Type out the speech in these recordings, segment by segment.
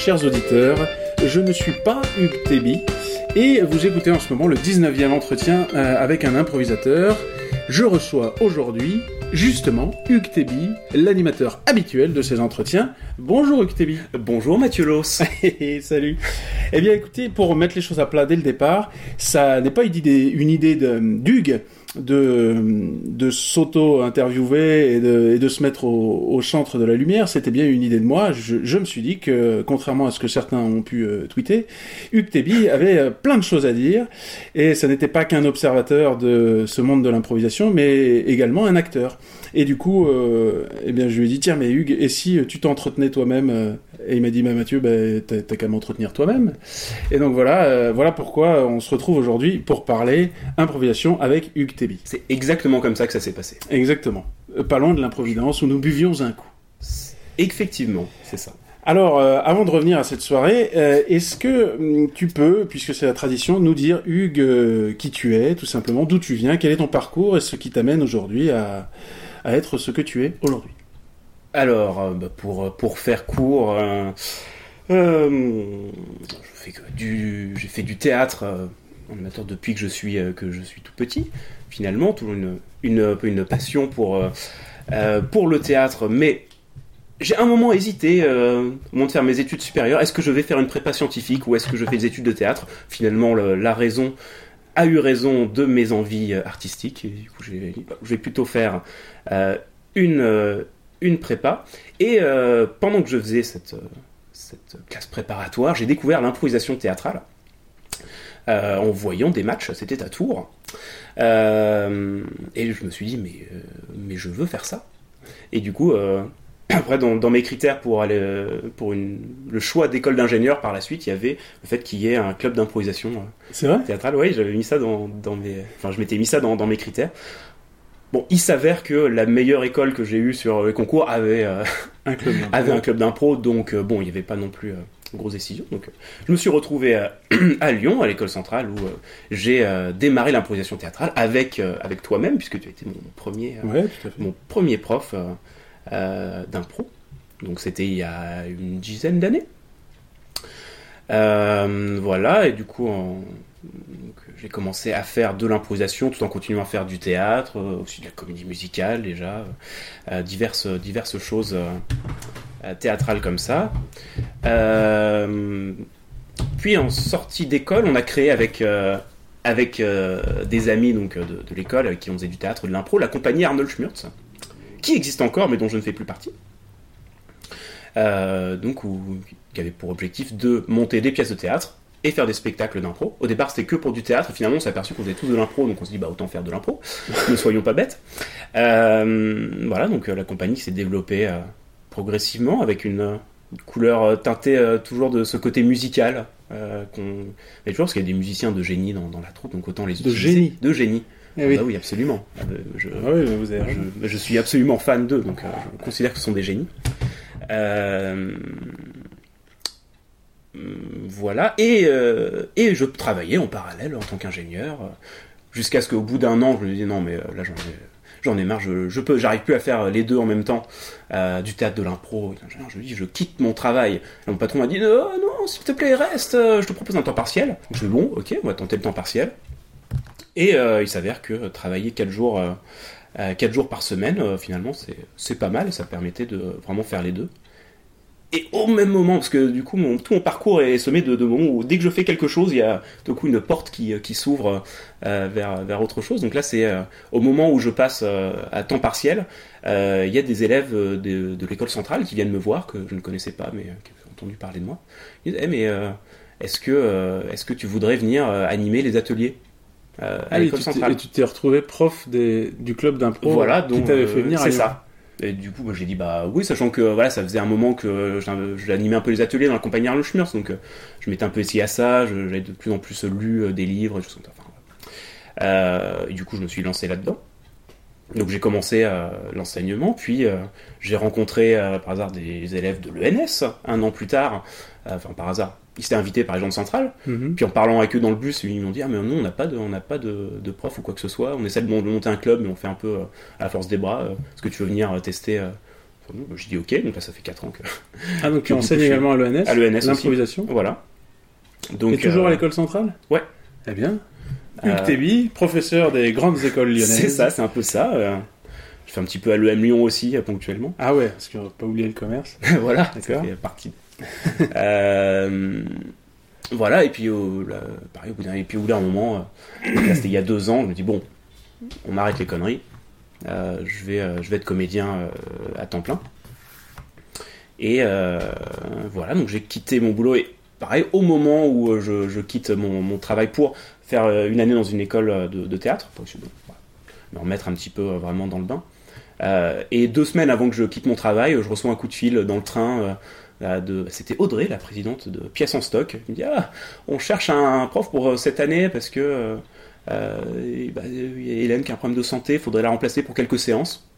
chers auditeurs, je ne suis pas Hugh Tebby et vous écoutez en ce moment le 19e entretien avec un improvisateur. Je reçois aujourd'hui, justement, Hugh Tebby, l'animateur habituel de ces entretiens. Bonjour Hugh Tebby. Bonjour Mathieu Loss. Salut. Eh bien écoutez, pour mettre les choses à plat dès le départ, ça n'est pas une idée d'Hugues de s'auto-interviewer et de se mettre au centre de la lumière. C'était bien une idée de moi. Je me suis dit que, contrairement à ce que certains ont pu tweeter, Hugh Tebby avait plein de choses à dire, et ça n'était pas qu'un observateur de ce monde de l'improvisation, mais également un acteur. Et du coup, eh bien, je lui ai dit, tiens, mais Hugues, et si tu t'entretenais toi-même? Et il m'a dit, bah, Mathieu, bah, t'as qu'à m'entretenir toi-même. Et donc voilà pourquoi on se retrouve aujourd'hui pour parler improvisation avec Hugh Tebby. C'est exactement comme ça que ça s'est passé. Exactement. Pas loin de l'Improvidence où nous buvions un coup. Effectivement, c'est ça. Alors, avant de revenir à cette soirée, est-ce que tu peux, puisque c'est la tradition, nous dire, Hugues, qui tu es, tout simplement, d'où tu viens, quel est ton parcours et ce qui t'amène aujourd'hui à être ce que tu es aujourd'hui? Alors, pour faire court, j'ai fait du théâtre en amateur depuis que je suis tout petit. Finalement, toujours une passion pour le théâtre, mais j'ai un moment hésité au moment de faire mes études supérieures. Est-ce que je vais faire une prépa scientifique ou est-ce que je fais des études de théâtre? Finalement, la raison a eu raison de mes envies artistiques. Et du coup, je vais plutôt faire une prépa. Et pendant que je faisais cette classe préparatoire, j'ai découvert l'improvisation théâtrale en voyant des matchs. C'était à Tours. Et je me suis dit, mais je veux faire ça. Et du coup, après, dans mes critères pour aller le choix d'école d'ingénieur par la suite, il y avait le fait qu'il y ait un club d'improvisation théâtrale. Oui, j'avais mis ça je m'étais mis ça dans mes critères. Bon, il s'avère que la meilleure école que j'ai eue sur le concours avait un club d'impro, donc bon, il n'y avait pas non plus grosse décision. Donc, je me suis retrouvé à Lyon, à l'École Centrale, où j'ai démarré l'improvisation théâtrale avec toi-même, puisque tu as été mon premier prof d'impro. Donc, c'était il y a une dizaine d'années. Voilà, et du coup, j'ai commencé à faire de l'improvisation tout en continuant à faire du théâtre, aussi de la comédie musicale déjà, diverses choses théâtrales comme ça. Puis en sortie d'école, on a créé avec des amis donc, de l'école avec qui on faisait du théâtre, de l'impro, la compagnie Arnold Schmurtz, qui existe encore mais dont je ne fais plus partie. Donc, qui avait pour objectif de monter des pièces de théâtre et faire des spectacles d'impro. Au départ, c'était que pour du théâtre. Finalement, on s'est aperçu qu'on faisait tous de l'impro, donc on se dit, bah, autant faire de l'impro. Ne soyons pas bêtes. Voilà, donc la compagnie s'est développée progressivement avec une couleur teintée toujours de ce côté musical qu'on met toujours, parce qu'il y a des musiciens de génie dans la troupe, donc autant les utiliser. De génie. Ah oui. Bah oui, absolument. Je suis absolument fan d'eux, donc je considère que ce sont des génies. Voilà, et je travaillais en parallèle en tant qu'ingénieur jusqu'à ce qu'au bout d'un an je me disais non mais là j'en ai marre, j'arrive plus à faire les deux en même temps, du théâtre, de l'impro. Je me dis je quitte mon travail. Et mon patron m'a dit non s'il te plaît reste, je te propose un temps partiel. Donc je dis bon ok, on va tenter le temps partiel. Et il s'avère que travailler 4 jours par semaine finalement c'est pas mal, ça permettait de vraiment faire les deux. Et au même moment, parce que du coup, tout mon parcours est semé de moments où dès que je fais quelque chose, il y a tout coup une porte qui s'ouvre vers autre chose. Donc là, c'est au moment où je passe à temps partiel, il y a des élèves de l'École Centrale qui viennent me voir, que je ne connaissais pas, mais qui ont entendu parler de moi. Ils disent, est-ce que tu voudrais venir animer les ateliers à l'École Centrale ? Et tu t'es retrouvé prof du club d'impro, voilà, qui t'avait fait venir à Lyon. C'est ça. Et du coup, moi, j'ai dit bah oui, sachant que voilà, ça faisait un moment que j'animais un peu les ateliers dans la compagnie Arnold Schmurtz, donc je m'étais un peu essayé à ça, j'avais de plus en plus lu des livres et tout ça. Enfin, ouais. Et du coup, je me suis lancé là-dedans. Donc j'ai commencé l'enseignement, puis j'ai rencontré par hasard des élèves de l'ENS un an plus tard, enfin par hasard. Ils s'étaient invités par les gens de Centrale, puis en parlant avec eux dans le bus, ils m'ont dit « Ah mais nous, on n'a pas de prof ou quoi que ce soit, on essaie de monter un club, mais on fait un peu à la force des bras, est-ce que tu veux venir tester nous. J'ai dit ok, donc là ça fait 4 ans que... Ah donc tu enseignes également à l'ENS, l'improvisation aussi. Voilà. Donc, et toujours à l'École Centrale ? Ouais. Eh bien, Hugh Tebby, professeur des grandes écoles lyonnaises. C'est ça, c'est un peu ça. Je fais un petit peu à l'EM Lyon aussi, ponctuellement. Ah ouais, parce qu'on va pas oublier le commerce. Voilà, d'accord. Ça fait partie. Voilà, et puis pareil, au bout d'un moment, là, c'était il y a 2 ans, je me dis bon, on arrête les conneries, je vais être comédien à temps plein. Et voilà, donc j'ai quitté mon boulot, et pareil, au moment où je quitte mon travail pour faire une année dans une école de théâtre, pour me remettre un petit peu vraiment dans le bain. Et 2 semaines avant que je quitte mon travail, je reçois un coup de fil dans le train... c'était Audrey, la présidente de Pièces en Stock, qui me dit « Ah, on cherche un prof pour cette année parce que y a Hélène qui a un problème de santé, il faudrait la remplacer pour quelques séances. »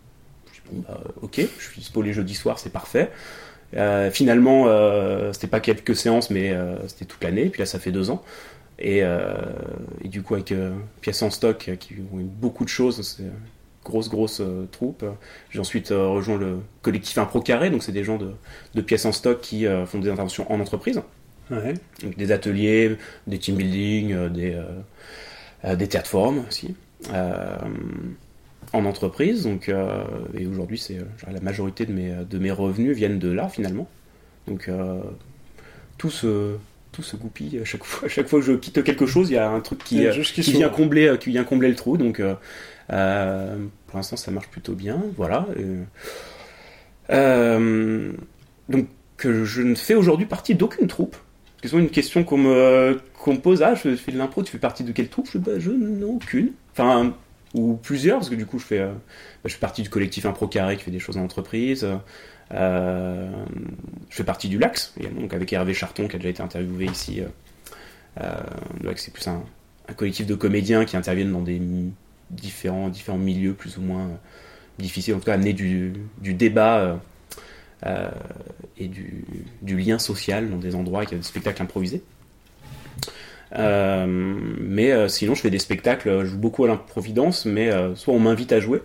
Je dis « Bon, ok, je suis dispo les jeudis soirs, c'est parfait. » Finalement, c'était pas quelques séances, mais c'était toute l'année, puis là ça fait 2 ans. Et du coup, avec Pièces en Stock, qui ont eu beaucoup de choses, c'est... grosse troupe. J'ai ensuite rejoint le collectif Impro Carré, donc c'est des gens de Pièces en Stock qui font des interventions en entreprise. Ouais. Donc des ateliers, des team building, des théâtres forums aussi, en entreprise. Donc, et aujourd'hui, c'est la majorité de mes revenus viennent de là, finalement. Donc tout se goupille à chaque fois que je quitte quelque chose, il y a un truc qui vient combler le trou. Donc pour l'instant ça marche plutôt bien, voilà. Donc je ne fais aujourd'hui partie d'aucune troupe. C'est souvent une question qu'on me pose, je fais de l'impro, tu fais partie de quelle troupe ? Je n'ai aucune, enfin, ou plusieurs, parce que du coup je fais partie du collectif Impro Carré qui fait des choses en entreprise. Je fais partie du LAX, donc avec Hervé Charton qui a déjà été interviewé ici. Le LAX, c'est plus un collectif de comédiens qui interviennent dans des différents milieux plus ou moins difficiles, en tout cas amener du débat et du lien social dans des endroits qui ont des spectacles improvisés. Mais sinon je fais des spectacles, je joue beaucoup à l'Improvidence, mais soit on m'invite à jouer,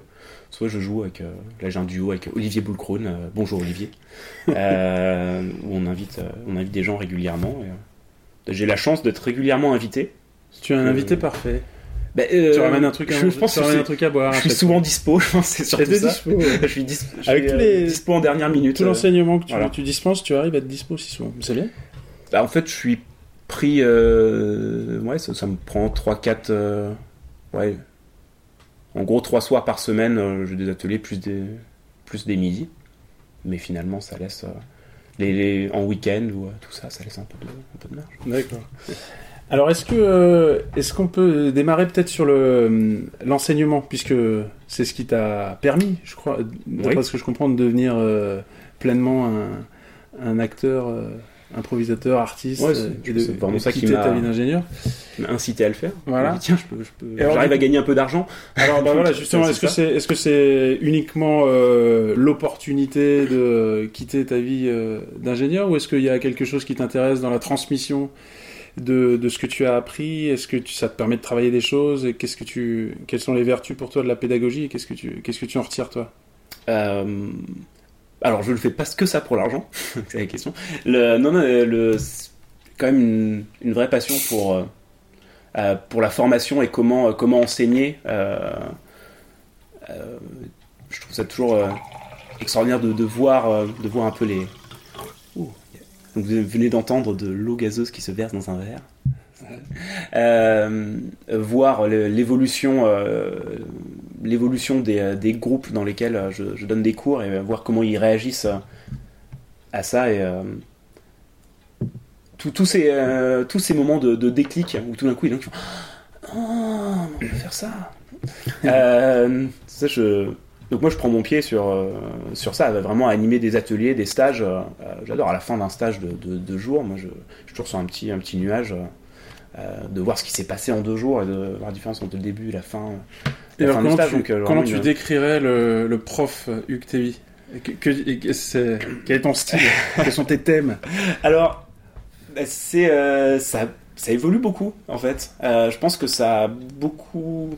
soit je joue avec... là j'ai un duo avec Olivier Boulcrone, bonjour Olivier, où on invite des gens régulièrement. Et j'ai la chance d'être régulièrement invité. Tu es un invité parfait. Tu ramènes un truc à boire. Je suis souvent dispo, je pense, c'est surtout ça. Dispo, ouais. Je suis dispo en dernière minute. Tout l'enseignement que tu dispenses, tu arrives à être dispo si souvent. C'est bien. Bah, en fait, je suis pris... ouais, ça me prend 3-4... ouais... En gros, 3 soirs par semaine, j'ai des ateliers plus des midis. Mais finalement, ça laisse en week-end ou tout ça, ça laisse un peu de marge. D'accord. Alors, est-ce qu'on peut démarrer peut-être sur l'enseignement, puisque c'est ce qui t'a permis, je crois, d'après ce que je comprends, de devenir pleinement un acteur, improvisateur, artiste, et de quitter ta vie d'ingénieur. Incité à le faire. Voilà. Dit, tiens, j'arrive à gagner un peu d'argent. Alors voilà, justement, est-ce que c'est uniquement l'opportunité de quitter ta vie d'ingénieur, ou est-ce qu'il y a quelque chose qui t'intéresse dans la transmission de ce que tu as appris? Est-ce que ça te permet de travailler des choses, et quelles sont les vertus pour toi de la pédagogie, et qu'est-ce que tu en retires, toi? Alors je le fais parce que ça pour l'argent, c'est la question. C'est quand même une vraie passion pour la formation et comment enseigner. Je trouve ça toujours extraordinaire de voir un peu les... Ouh. Donc vous venez d'entendre de l'eau gazeuse qui se verse dans un verre. Voir l'évolution des groupes dans lesquels je donne des cours, et voir comment ils réagissent à ça, et tous ces moments de déclic où tout d'un coup il y a des gens qui font « Oh, on peut faire ça !» Donc moi je prends mon pied sur ça, vraiment animer des ateliers, des stages. J'adore, à la fin d'un stage de 2 jours, moi je suis toujours sur un petit nuage, de voir ce qui s'est passé en 2 jours, et de voir la différence entre le début et la fin. Comment stage, comment tu décrirais le prof Hugh Tebby? Quel est ton style? Quels sont tes thèmes? Alors, ça évolue beaucoup, en fait. Je pense que ça a beaucoup...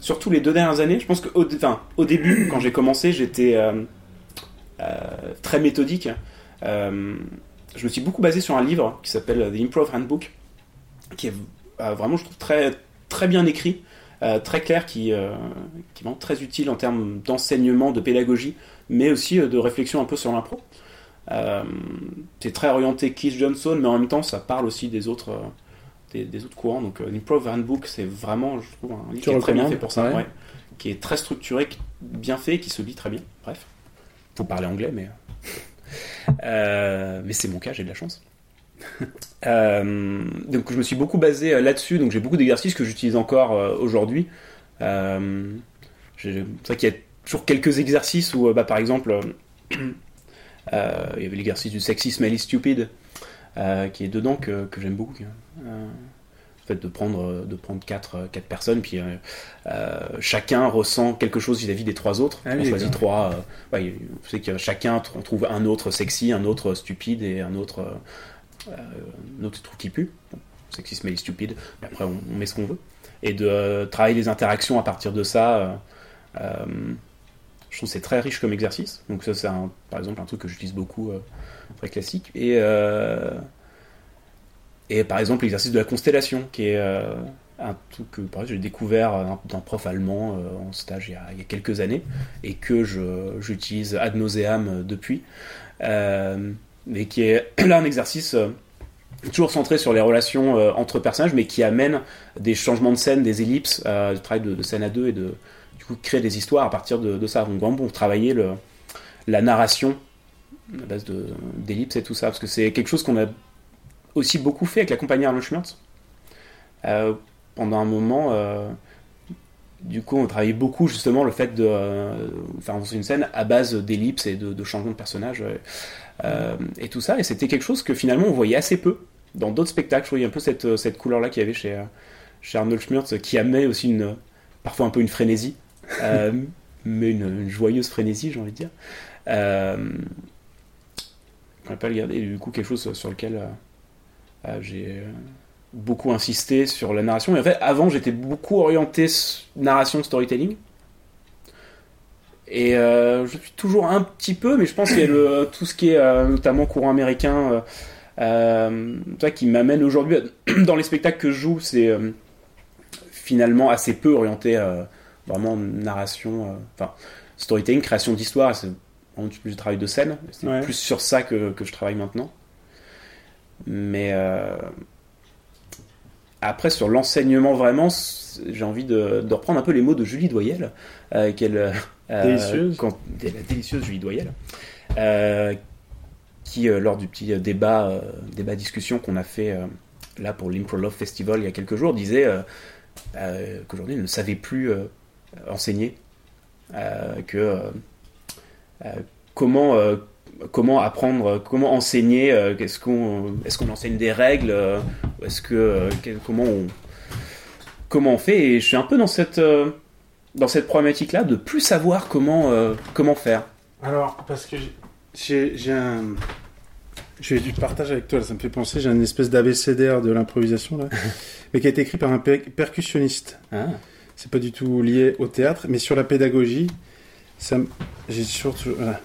Surtout les 2 dernières années, je pense qu'au début, quand j'ai commencé, j'étais très méthodique. Je me suis beaucoup basé sur un livre qui s'appelle The Improv Handbook, qui est vraiment, je trouve, très, très bien écrit, très clair, qui est vraiment très utile en termes d'enseignement, de pédagogie, mais aussi de réflexion un peu sur l'impro. C'est très orienté Keith Johnson, mais en même temps, ça parle aussi des autres courants. Donc, Improv Handbook, c'est vraiment, je trouve, un livre qui est très bien fait pour ça, ouais, qui est très structuré, bien fait, qui se lit très bien. Bref, faut parler anglais, mais c'est mon cas, j'ai de la chance. Donc, je me suis beaucoup basé là-dessus. Donc, j'ai beaucoup d'exercices que j'utilise encore aujourd'hui. C'est vrai qu'il y a toujours quelques exercices où, par exemple, il y avait l'exercice du sexy, smelly, stupid qui est dedans que j'aime beaucoup. En fait, de prendre quatre personnes, puis chacun ressent quelque chose vis-à-vis des trois autres. Ah, on choisit trois. On sait que chacun trouve un autre sexy, un autre stupide et un autre truc qui pue. Bon, sexy, smelly, stupide. Mais après, on met ce qu'on veut. Et de travailler les interactions à partir de ça. Je trouve que c'est très riche comme exercice. Donc ça, c'est par exemple un truc que j'utilise beaucoup, très classique. Et par exemple l'exercice de la constellation, qui est un truc que pareil, j'ai découvert d'un prof allemand en stage il y a quelques années, et que j'utilise ad nauseam depuis. Mais qui est là un exercice toujours centré sur les relations entre personnages, mais qui amène des changements de scène, des ellipses, du travail de scène à deux et de... créer des histoires à partir de ça. Donc vraiment, bon, travailler la narration à base d'ellipses et tout ça, parce que c'est quelque chose qu'on a aussi beaucoup fait avec la compagnie Arnold Schmurtz. Pendant un moment, du coup, on travaillait beaucoup justement le fait de faire une scène à base d'ellipses et de changements de personnages et tout ça. Et c'était quelque chose que finalement on voyait assez peu dans d'autres spectacles. Je voyais un peu cette couleur-là qu'il y avait chez Arnold Schmurtz, qui amenait aussi parfois un peu une frénésie. Mais une joyeuse frénésie, j'ai envie de dire. On n'a pas regardé, du coup, quelque chose sur lequel j'ai beaucoup insisté sur la narration. Et en fait, avant, j'étais beaucoup orienté narration, storytelling. Et je suis toujours un petit peu, mais je pense qu'il y a tout ce qui est notamment courant américain, ça qui m'amène aujourd'hui dans les spectacles que je joue, c'est finalement assez peu orienté. Vraiment narration, storytelling, création d'histoire, c'est vraiment plus du travail de scène, c'est ouais. Plus sur ça que je travaille maintenant. Mais après, sur l'enseignement, vraiment, j'ai envie de reprendre un peu les mots de Julie Doyel, la délicieuse Julie Doyel, qui, lors du petit débat-discussion qu'on a fait là pour l'Impro Love Festival il y a quelques jours, disait qu'aujourd'hui, elle ne savait plus enseigner, comment apprendre, comment enseigner, est-ce qu'on enseigne des règles, comment on fait, et je suis un peu dans cette problématique là de plus savoir comment faire. Alors parce que j'ai du partage avec toi, là, ça me fait penser, j'ai une espèce d'ABCDR de l'improvisation là, mais qui a été écrit par un percussionniste. Ah. C'est pas du tout lié au théâtre, mais sur la pédagogie, j'ai surtout. Voilà.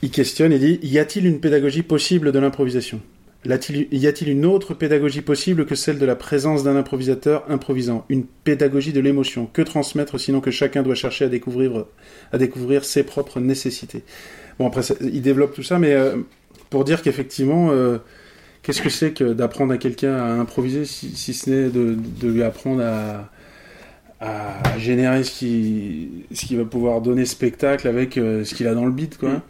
Il questionne et dit : y a-t-il une pédagogie possible de l'improvisation ? Y a-t-il une autre pédagogie possible que celle de la présence d'un improvisateur improvisant ? Une pédagogie de l'émotion ? Que transmettre sinon que chacun doit chercher à découvrir ses propres nécessités ? Bon, après, il développe tout ça, mais pour dire qu'effectivement. Qu'est-ce que c'est que d'apprendre à quelqu'un à improviser si ce n'est de lui apprendre à générer ce qui va pouvoir donner spectacle avec ce qu'il a dans le beat, quoi. Mmh.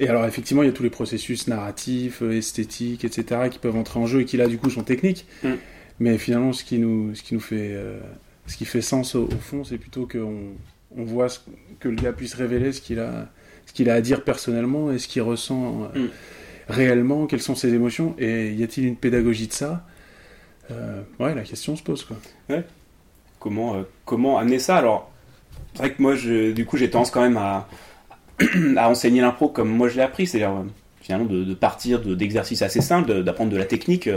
Et alors effectivement, il y a tous les processus narratifs, esthétiques, etc. qui peuvent entrer en jeu et qui là du coup sont techniques. Mmh. Mais finalement, ce qui fait sens au fond, c'est plutôt qu'on voit que le gars puisse révéler ce qu'il a à dire personnellement et ce qu'il ressent. Réellement, quelles sont ses émotions, et y a-t-il une pédagogie de ça ? La question se pose, quoi. Ouais. Comment amener ça ? Alors, c'est vrai que moi, j'ai tendance quand même à enseigner l'impro comme moi je l'ai appris, c'est-à-dire finalement de partir d'exercices assez simples, d'apprendre de la technique,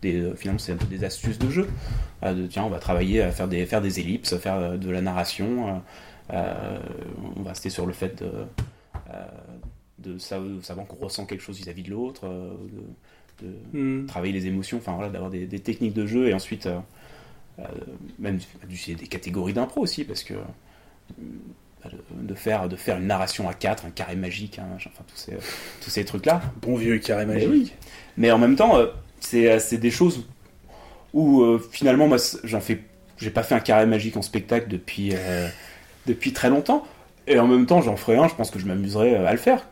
finalement c'est un peu des astuces de jeu. On va travailler à faire des ellipses, faire de la narration, on va rester sur le fait de savoir qu'on ressent quelque chose vis-à-vis de l'autre, de travailler les émotions, enfin voilà, d'avoir des techniques de jeu, et ensuite même des catégories d'impro aussi, parce que de faire une narration à 4, un carré magique, hein, enfin tous ces trucs là, bon vieux carré magique. Mais oui, mais en même temps c'est des choses où finalement moi j'ai pas fait un carré magique en spectacle depuis très longtemps, et en même temps j'en ferai un, je pense que je m'amuserai à le faire.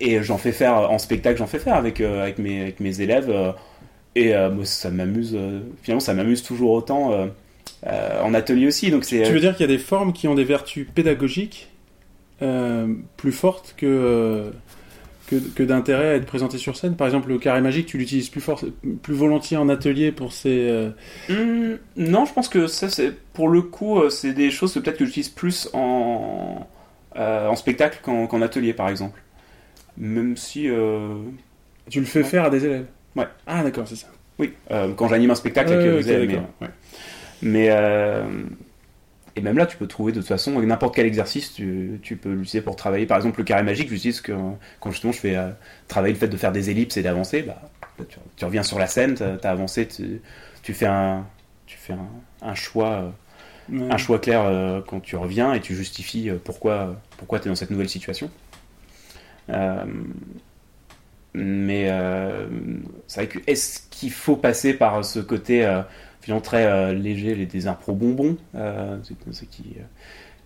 Et j'en fais faire en spectacle, avec mes élèves, et moi, ça m'amuse, finalement ça m'amuse toujours autant, en atelier aussi. Donc c'est... Tu veux dire qu'il y a des formes qui ont des vertus pédagogiques plus fortes que d'intérêt à être présenté sur scène? Par exemple, le carré magique, tu l'utilises plus volontiers en atelier pour ces... Non, je pense que ça, c'est, pour le coup, c'est des choses que peut-être que j'utilise plus en spectacle qu'en atelier, par exemple. Même si... Tu le fais faire à des élèves? Ouais. Ah, d'accord, c'est ça. Oui, quand j'anime un spectacle avec des élèves. D'accord. Et même là, tu peux trouver de toute façon n'importe quel exercice, tu peux l'utiliser pour travailler. Par exemple, le carré magique, j'utilise quand justement je fais travailler le fait de faire des ellipses et d'avancer. Bah, tu reviens sur la scène, t'as avancé, tu fais un choix, un choix clair quand tu reviens, et tu justifies pourquoi t'es dans cette nouvelle situation. Mais c'est vrai que est-ce qu'il faut passer par ce côté très léger, des impros bonbons,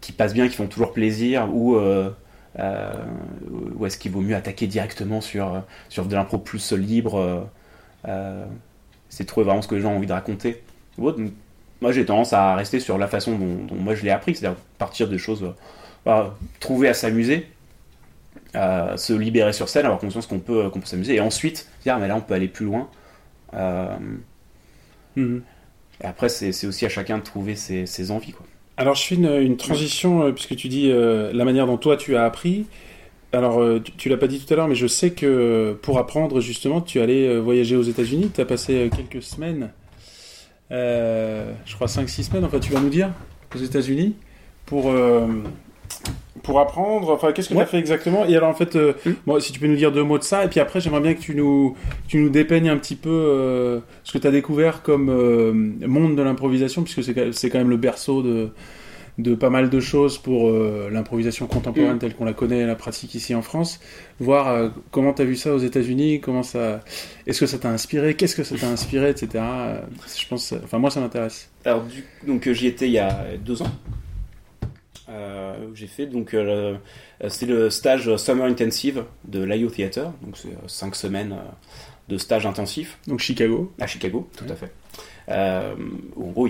qui passent bien, qui font toujours plaisir, ou est-ce qu'il vaut mieux attaquer directement sur de l'impro plus libre, c'est trouver vraiment ce que les gens ont envie de raconter. Donc, moi j'ai tendance à rester sur la façon dont moi je l'ai appris, c'est-à-dire partir de choses, trouver à s'amuser, se libérer sur scène, avoir conscience qu'on peut s'amuser, et ensuite dire mais là on peut aller plus loin. Et après, c'est aussi à chacun de trouver ses envies, quoi. Alors, je fais une transition, puisque tu dis la manière dont toi, tu as appris. Alors, tu l'as pas dit tout à l'heure, mais je sais que pour apprendre, justement, tu allais voyager aux États-Unis. Tu as passé quelques semaines, je crois 5-6 semaines, enfin, tu vas nous dire, aux États-Unis, pour apprendre. Enfin, qu'est-ce que tu as fait exactement? Et alors, en fait, si tu peux nous dire 2 mots de ça, et puis après, j'aimerais bien que tu nous dépeignes un petit peu ce que tu as découvert comme monde de l'improvisation, puisque c'est quand même le berceau de pas mal de choses pour l'improvisation contemporaine telle qu'on la connaît et la pratique ici en France. Voir comment tu as vu ça aux États-Unis, est-ce que ça t'a inspiré, qu'est-ce que ça t'a inspiré, etc. Je pense, enfin, moi, ça m'intéresse. Alors, donc, j'y étais il y a 2 ans. J'ai fait c'est le stage Summer Intensive de l'Io Theater, donc c'est 5 semaines de stage intensif. Donc Chicago. À Chicago, tout à fait. En gros,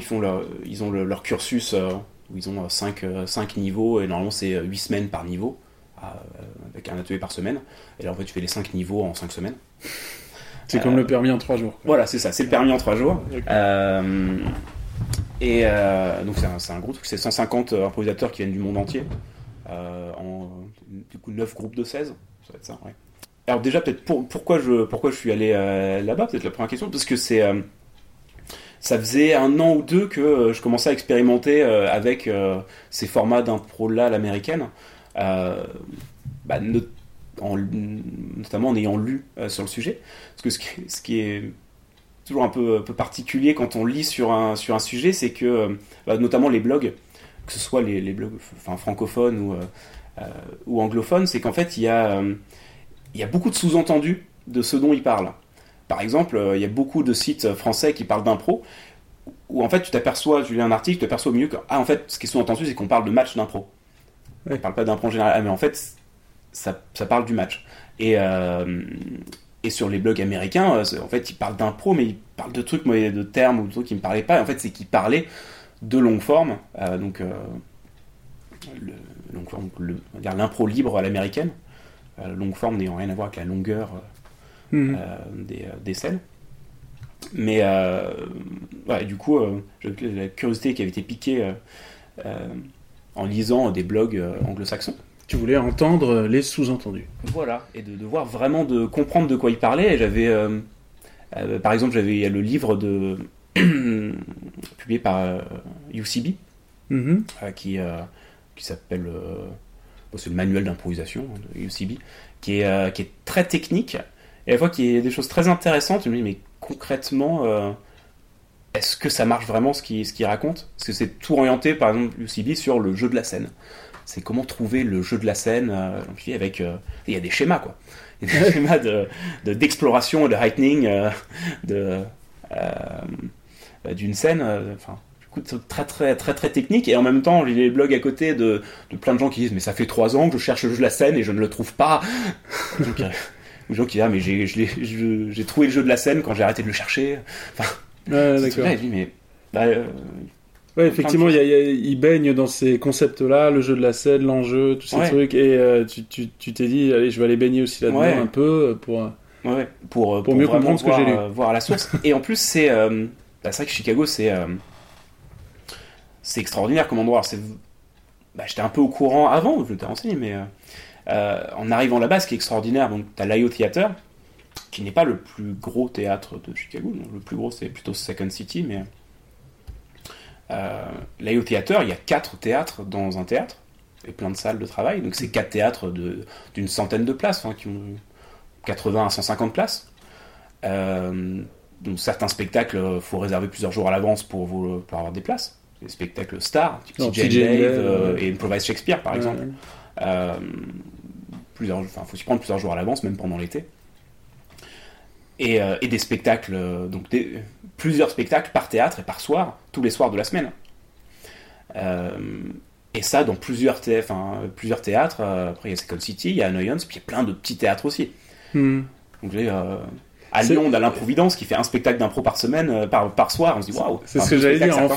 ils ont leur cursus où ils ont 5 niveaux, et normalement c'est 8 semaines par niveau, avec un atelier par semaine. Et là en fait tu fais les 5 niveaux en 5 semaines. C'est comme le permis en 3 jours. Voilà, c'est ça, c'est le permis en 3 jours. Okay. Et donc c'est un gros truc, c'est 150 improvisateurs qui viennent du monde entier, du coup 9 groupes de 16, ça va être ça, ouais. Alors déjà peut-être pourquoi je suis allé là-bas, peut-être la première question, parce que ça faisait 1 an ou 2 que je commençais à expérimenter avec ces formats d'impro-là à l'américaine, notamment en ayant lu sur le sujet, parce que ce qui est toujours un peu particulier quand on lit sur un sujet, c'est que notamment les blogs, que ce soit les blogs francophones ou anglophones, c'est qu'en fait il y a beaucoup de sous-entendus de ce dont ils parlent. Par exemple, il y a beaucoup de sites français qui parlent d'impro, où en fait tu lis un article, tu t'aperçois au milieu que en fait ce qui est sous-entendu c'est qu'on parle de match d'impro. Ouais. On parle pas d'impro en général, mais en fait ça parle du match. Et sur les blogs américains, en fait, ils parlent d'impro, mais ils parlent de trucs, moi, de termes ou de trucs qui ne me parlaient pas. Et en fait, c'est qu'ils parlaient de longue forme, on va dire l'impro libre à l'américaine, longue forme n'ayant rien à voir avec la longueur des scènes. Mais du coup, la curiosité qui avait été piquée en lisant des blogs anglo-saxons. Tu voulais entendre les sous-entendus. Voilà, et de devoir vraiment de comprendre de quoi il parlait. Et j'avais, par exemple, il y a le livre publié par UCB, qui s'appelle c'est le manuel d'improvisation de UCB, qui est très technique, et à la fois qui est des choses très intéressantes. Je me dis, mais concrètement, est-ce que ça marche vraiment ce qu'il raconte ? Parce que c'est tout orienté, par exemple, UCB sur le jeu de la scène. C'est comment trouver le jeu de la scène, avec... Il y a des schémas, quoi. Il y a des schémas d'exploration, de heightening, d'une scène... C'est très, très, très, très technique, et en même temps, j'ai des blogs à côté de plein de gens qui disent « Mais ça fait 3 ans que je cherche le jeu de la scène et je ne le trouve pas !» Ou des gens qui disent « Ah, mais j'ai trouvé le jeu de la scène quand j'ai arrêté de le chercher !» D'accord. Là, mais... ouais, effectivement, il baigne dans ces concepts-là, le jeu de la scène, l'enjeu, tous ces trucs, et tu t'es dit « Allez, je vais aller baigner aussi là-dedans un peu pour mieux comprendre ce que j'ai lu. » Voir la source. Et en plus, c'est vrai que Chicago, c'est extraordinaire comme endroit. J'étais un peu au courant avant, je m'étais renseigné, mais en arrivant là-bas, ce qui est extraordinaire, donc t'as l'Io Theater, qui n'est pas le plus gros théâtre de Chicago, donc le plus gros c'est plutôt Second City, mais l'Io Theater, il y a 4 théâtres dans un théâtre, et plein de salles de travail, donc c'est 4 théâtres d'une centaine de places, qui ont 80 à 150 places. Donc certains spectacles, faut réserver plusieurs jours à l'avance pour avoir des places. Des spectacles stars, type TJ Dave et Improvise Shakespeare par exemple. Faut s'y prendre plusieurs jours à l'avance, même pendant l'été. Et des spectacles, plusieurs spectacles par théâtre et par soir, tous les soirs de la semaine. Et ça dans plusieurs théâtres. Après il y a Second City, il y a Annoyance, puis il y a plein de petits théâtres aussi. Donc à Lyon, on a l'Improvidence qui fait un spectacle d'impro par semaine, par soir. On se dit waouh. C'est ce que j'allais dire. En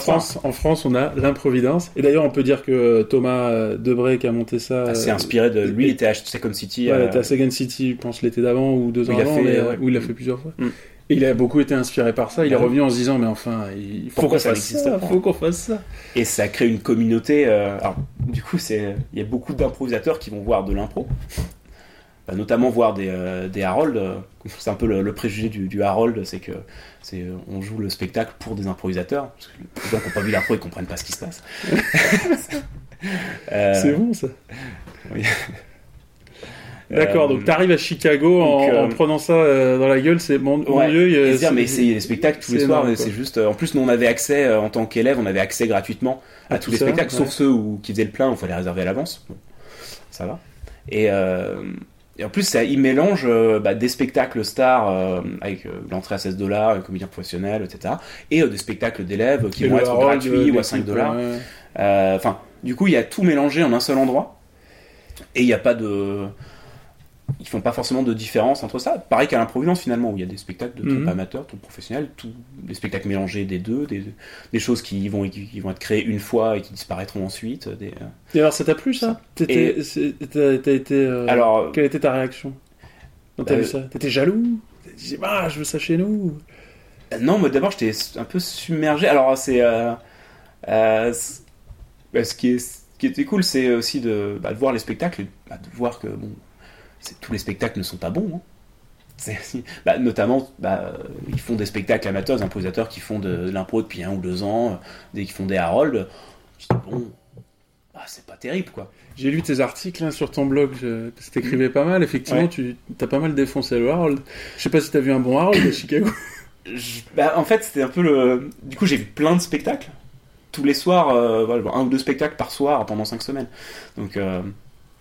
France, on a l'Improvidence. Et d'ailleurs, on peut dire que Thomas Debray qui a monté ça. C'est inspiré de lui. Il était à Second City. Ouais, il était à Second City, je pense, l'été d'avant ou 2 ans avant, où il l'a fait plusieurs fois. Et il a beaucoup été inspiré par ça. Il est revenu en se disant mais enfin, il faut qu'on fasse ça. Il faut qu'on fasse ça. Et ça crée une communauté. Alors, du coup, il y a beaucoup d'improvisateurs qui vont voir de l'impro. Notamment voir des Harold, c'est un peu le préjugé du Harold, c'est que on joue le spectacle pour des improvisateurs, parce que les gens qui n'ont pas vu l'impro, ils ne comprennent pas ce qui se passe. C'est bon ça. Oui. D'accord, donc tu arrives à Chicago en prenant ça dans la gueule, c'est mon lieu. Mais c'est les spectacles tous les soirs, énorme, c'est juste. En plus, nous on avait accès en tant qu'élèves, on avait accès gratuitement à tous les spectacles, sauf ceux qui faisaient le plein, il fallait réserver à l'avance. Bon, ça va. Et en plus, il mélange des spectacles stars avec l'entrée à $16, comédien professionnel, etc. Et des spectacles d'élèves qui vont être gratuits ou à $5. Du coup, il y a tout mélangé en un seul endroit. Et il n'y a pas de... Ils font pas forcément de différence entre ça. Pareil qu'à l'Improvidence, finalement, où il y a des spectacles de troupes amateurs, troupes professionnelles, des spectacles mélangés des deux, des choses qui vont être créées une fois et qui disparaîtront ensuite. Et alors, ça t'a plu, ça ? Quelle était ta réaction quand t'as vu ça ? T'étais jaloux ? T'as dit, je veux ça chez nous ? Non, mais d'abord, j'étais un peu submergé. Alors, ce qui était cool, c'est aussi de voir les spectacles, et de voir que... tous les spectacles ne sont pas bons. Hein. Notamment, ils font des spectacles amateurs, des improvisateurs qui font de l'impro depuis 1 ou 2 ans, qui font des Harold. Je dis, c'est pas terrible, quoi. J'ai lu tes articles sur ton blog, parce que t'écrivais pas mal. Effectivement, tu as pas mal défoncé le Harold. Je sais pas si t'as vu un bon Harold à Chicago. En fait, c'était un peu le... Du coup, j'ai vu plein de spectacles. Tous les soirs, 1 ou 2 spectacles par soir pendant 5 semaines. Donc,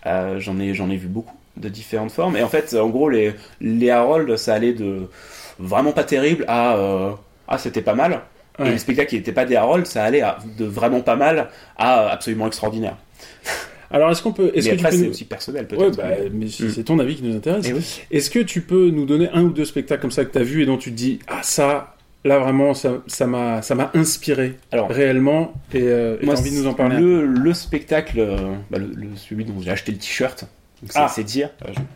j'en ai vu beaucoup. De différentes formes, et en fait en gros les Harold, ça allait de vraiment pas terrible à c'était pas mal, et les spectacles qui n'étaient pas des Harold, ça allait de vraiment pas mal à absolument extraordinaire. Alors c'est aussi personnel peut-être. C'est ton avis qui nous intéresse. Est-ce que tu peux nous donner 1 ou 2 spectacles comme ça que t'as vu et dont tu te dis ça là vraiment ça m'a inspiré réellement, et t'as envie de nous en parler? Le spectacle, celui dont j'ai acheté le t-shirt. Donc c'est dire.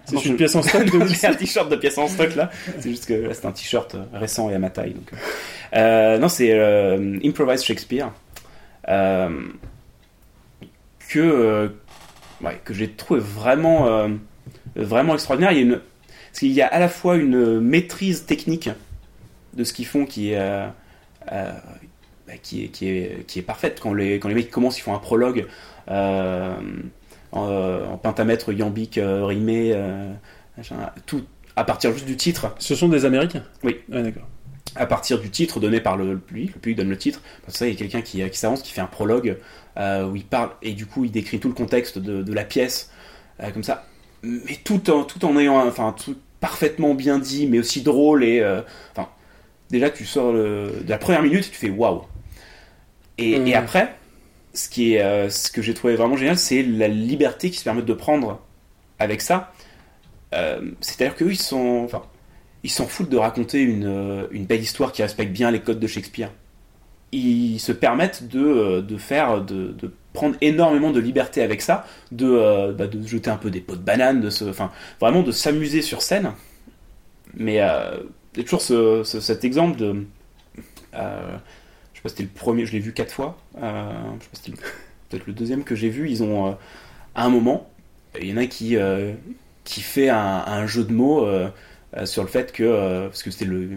C'est une pièce en stock. C'est un t-shirt de pièce en stock là. C'est juste que là, c'est un t-shirt récent et à ma taille. Donc. C'est Improvise Shakespeare que j'ai trouvé vraiment vraiment extraordinaire. Il y a à la fois une maîtrise technique de ce qu'ils font qui est parfaite. Quand les mecs commencent, ils font un prologue. en pentamètre iambique rimé, tout à partir juste du titre. Ce sont des Américains ? Oui. Ouais, d'accord. À partir du titre donné par le public, donne le titre. Parce que ça, il y a quelqu'un qui s'avance, qui fait un prologue où il parle et du coup il décrit tout le contexte de la pièce comme ça, mais tout en ayant un truc parfaitement bien dit, mais aussi drôle et déjà tu sors de la première minute, tu fais waouh. Et après, ce que j'ai trouvé vraiment génial, c'est la liberté qu'ils se permettent de prendre avec ça. C'est-à-dire que eux, ils s'en foutent de raconter une belle histoire qui respecte bien les codes de Shakespeare. Ils se permettent de prendre énormément de liberté avec ça, de jeter un peu des pots de banane, vraiment de s'amuser sur scène. Mais il y a toujours cet exemple de... je sais pas si c'était le premier, je l'ai vu 4 fois. Je sais pas si c'était peut-être le deuxième que j'ai vu. Ils ont, à un moment, il y en a qui fait un jeu de mots... sur le fait que parce que c'était le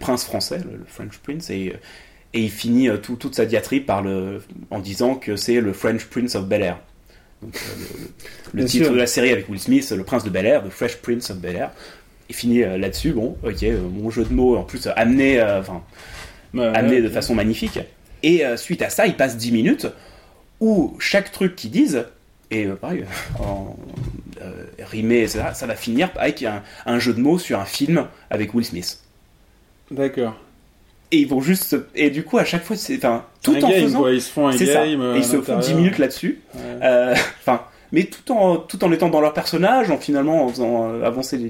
prince français, le French Prince, et il finit toute sa diatribe en disant que c'est le French Prince of Bel-Air, donc le titre sûr. De la série avec Will Smith, le prince de Bel-Air, the Fresh Prince of Bel-Air, il finit là-dessus. Bon, ok, mon jeu de mots en plus amené de façon magnifique, et suite à ça il passe 10 minutes où chaque truc qu'ils disent et pareil rimé, etc., ça va finir avec un jeu de mots sur un film avec Will Smith. D'accord. Et ils vont juste... Et du coup, à chaque fois, c'est... Enfin, tout un en game, faisant... Quoi. Ils se font un game. Et ils se font 10 minutes là-dessus. Ouais. Mais tout en étant dans leur personnage, en faisant avancer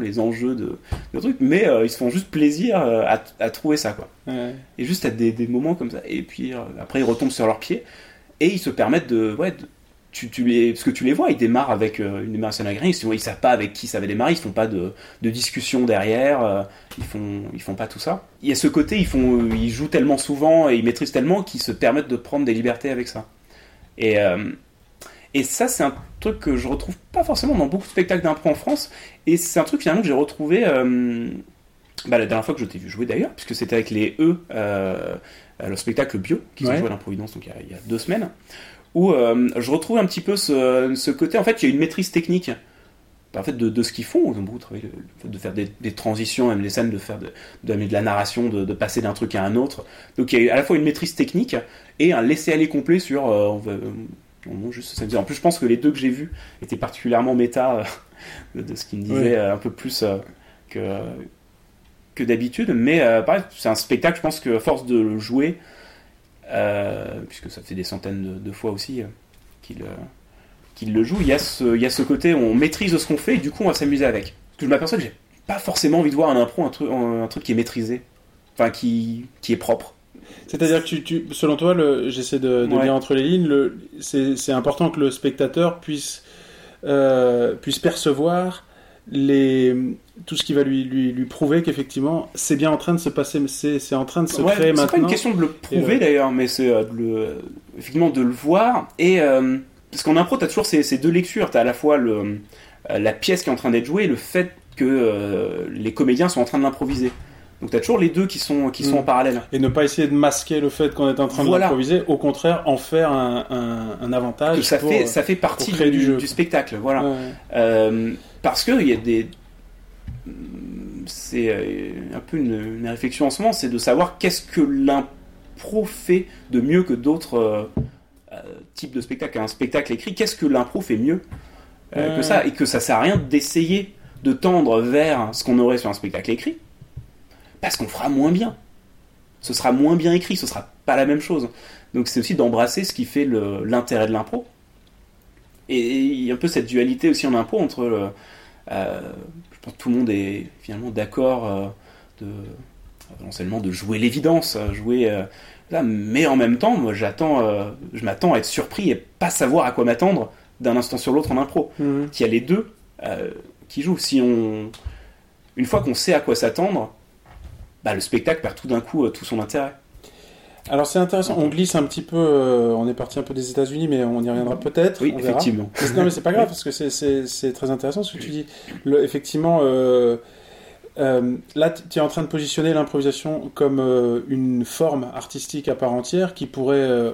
les enjeux de trucs, mais ils se font juste plaisir à trouver ça, quoi. Ouais. Et juste à des moments comme ça. Et puis, après, ils retombent sur leurs pieds et ils se permettent de parce que tu les vois, ils démarrent avec une démarration agréable, ils savent pas avec qui ça va démarrer, ils font pas de discussion derrière, ils font pas tout ça. Il y a ce côté, ils jouent tellement souvent et ils maîtrisent tellement qu'ils se permettent de prendre des libertés avec ça. Et ça, c'est un truc que je retrouve pas forcément dans beaucoup de spectacles d'impro en France, et c'est un truc finalement que j'ai retrouvé la dernière fois que je t'ai vu jouer d'ailleurs, puisque c'était avec les le spectacle bio qu'ils ont joué à l'Improvidence, donc il y a 2 semaines. Où je retrouve un petit peu ce côté. En fait, il y a une maîtrise technique de ce qu'ils font. Ils ont beaucoup travaillé de faire des transitions, même des scènes, de la narration, de passer d'un truc à un autre. Donc, il y a à la fois une maîtrise technique et un laisser-aller complet sur... en plus, je pense que les deux que j'ai vus étaient particulièrement méta de ce qu'ils me disaient, un peu plus que d'habitude. Mais pareil, c'est un spectacle, je pense qu'à force de le jouer... puisque ça fait des centaines de fois aussi qu'il le joue, il y a ce côté où on maîtrise ce qu'on fait et du coup on va s'amuser avec. Parce que je m'aperçois que j'ai pas forcément envie de voir un impro un truc qui est maîtrisé, enfin qui est propre. C'est-à-dire que tu selon toi, j'essaie de lire entre les lignes, c'est important que le spectateur puisse percevoir tout ce qui va lui prouver qu'effectivement c'est bien en train de se passer, c'est en train de se créer maintenant. C'est pas une question de le prouver d'ailleurs, mais c'est effectivement de le voir. Et parce qu'en impro t'as toujours ces 2 lectures, t'as à la fois la pièce qui est en train d'être jouée et le fait que les comédiens sont en train de l'improviser. Donc t'as toujours les deux qui sont en parallèle. Et ne pas essayer de masquer le fait qu'on est en train d'improviser, au contraire en faire un avantage. Que ça fait partie du spectacle, voilà. Ouais. Parce que il y a c'est un peu une réflexion en ce moment, c'est de savoir qu'est-ce que l'impro fait de mieux que d'autres types de spectacles. Un spectacle écrit, qu'est-ce que l'impro fait mieux que ça, et que ça sert à rien d'essayer de tendre vers ce qu'on aurait sur un spectacle écrit. Parce qu'on fera moins bien. Ce sera moins bien écrit, ce sera pas la même chose. Donc c'est aussi d'embrasser ce qui fait l'intérêt de l'impro. Et il y a un peu cette dualité aussi en impro entre je pense que tout le monde est finalement d'accord non seulement de jouer l'évidence, mais en même temps, moi je m'attends à être surpris et pas savoir à quoi m'attendre d'un instant sur l'autre en impro. Mmh. Il y a les deux qui jouent. Une fois qu'on sait à quoi s'attendre, le spectacle perd tout d'un coup tout son intérêt. Alors c'est intéressant, on glisse un petit peu, on est parti un peu des États-Unis, mais on y reviendra peut-être. Oui, on verra. Effectivement. Non mais c'est pas grave, parce que c'est très intéressant ce que tu dis. Effectivement, là tu es en train de positionner l'improvisation comme une forme artistique à part entière qui pourrait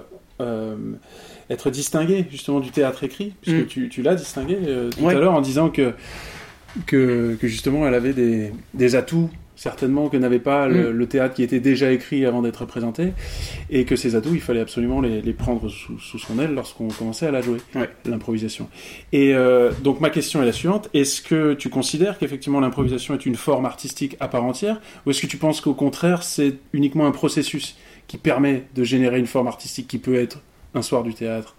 être distingué justement du théâtre écrit, puisque tu l'as distingué tout à l'heure en disant que justement elle avait des atouts certainement que n'avait pas le théâtre qui était déjà écrit avant d'être présenté, et que ces atouts, il fallait absolument les prendre sous son aile lorsqu'on commençait à la jouer, l'improvisation. Et donc ma question est la suivante, est-ce que tu considères qu'effectivement l'improvisation est une forme artistique à part entière, ou est-ce que tu penses qu'au contraire c'est uniquement un processus qui permet de générer une forme artistique qui peut être un soir du théâtre,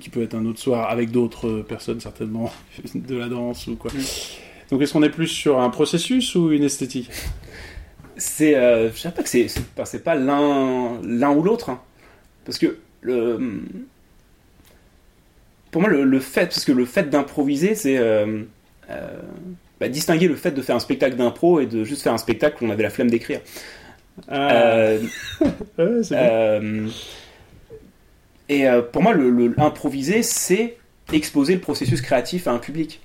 qui peut être un autre soir avec d'autres personnes certainement, de la danse ou quoi Donc est-ce qu'on est plus sur un processus ou une esthétique ? Je sais pas que c'est pas l'un ou l'autre, hein. Parce que pour moi le fait d'improviser, c'est distinguer le fait de faire un spectacle d'impro et de juste faire un spectacle où on avait la flemme d'écrire. C'est bon. Et pour moi improviser, c'est exposer le processus créatif à un public.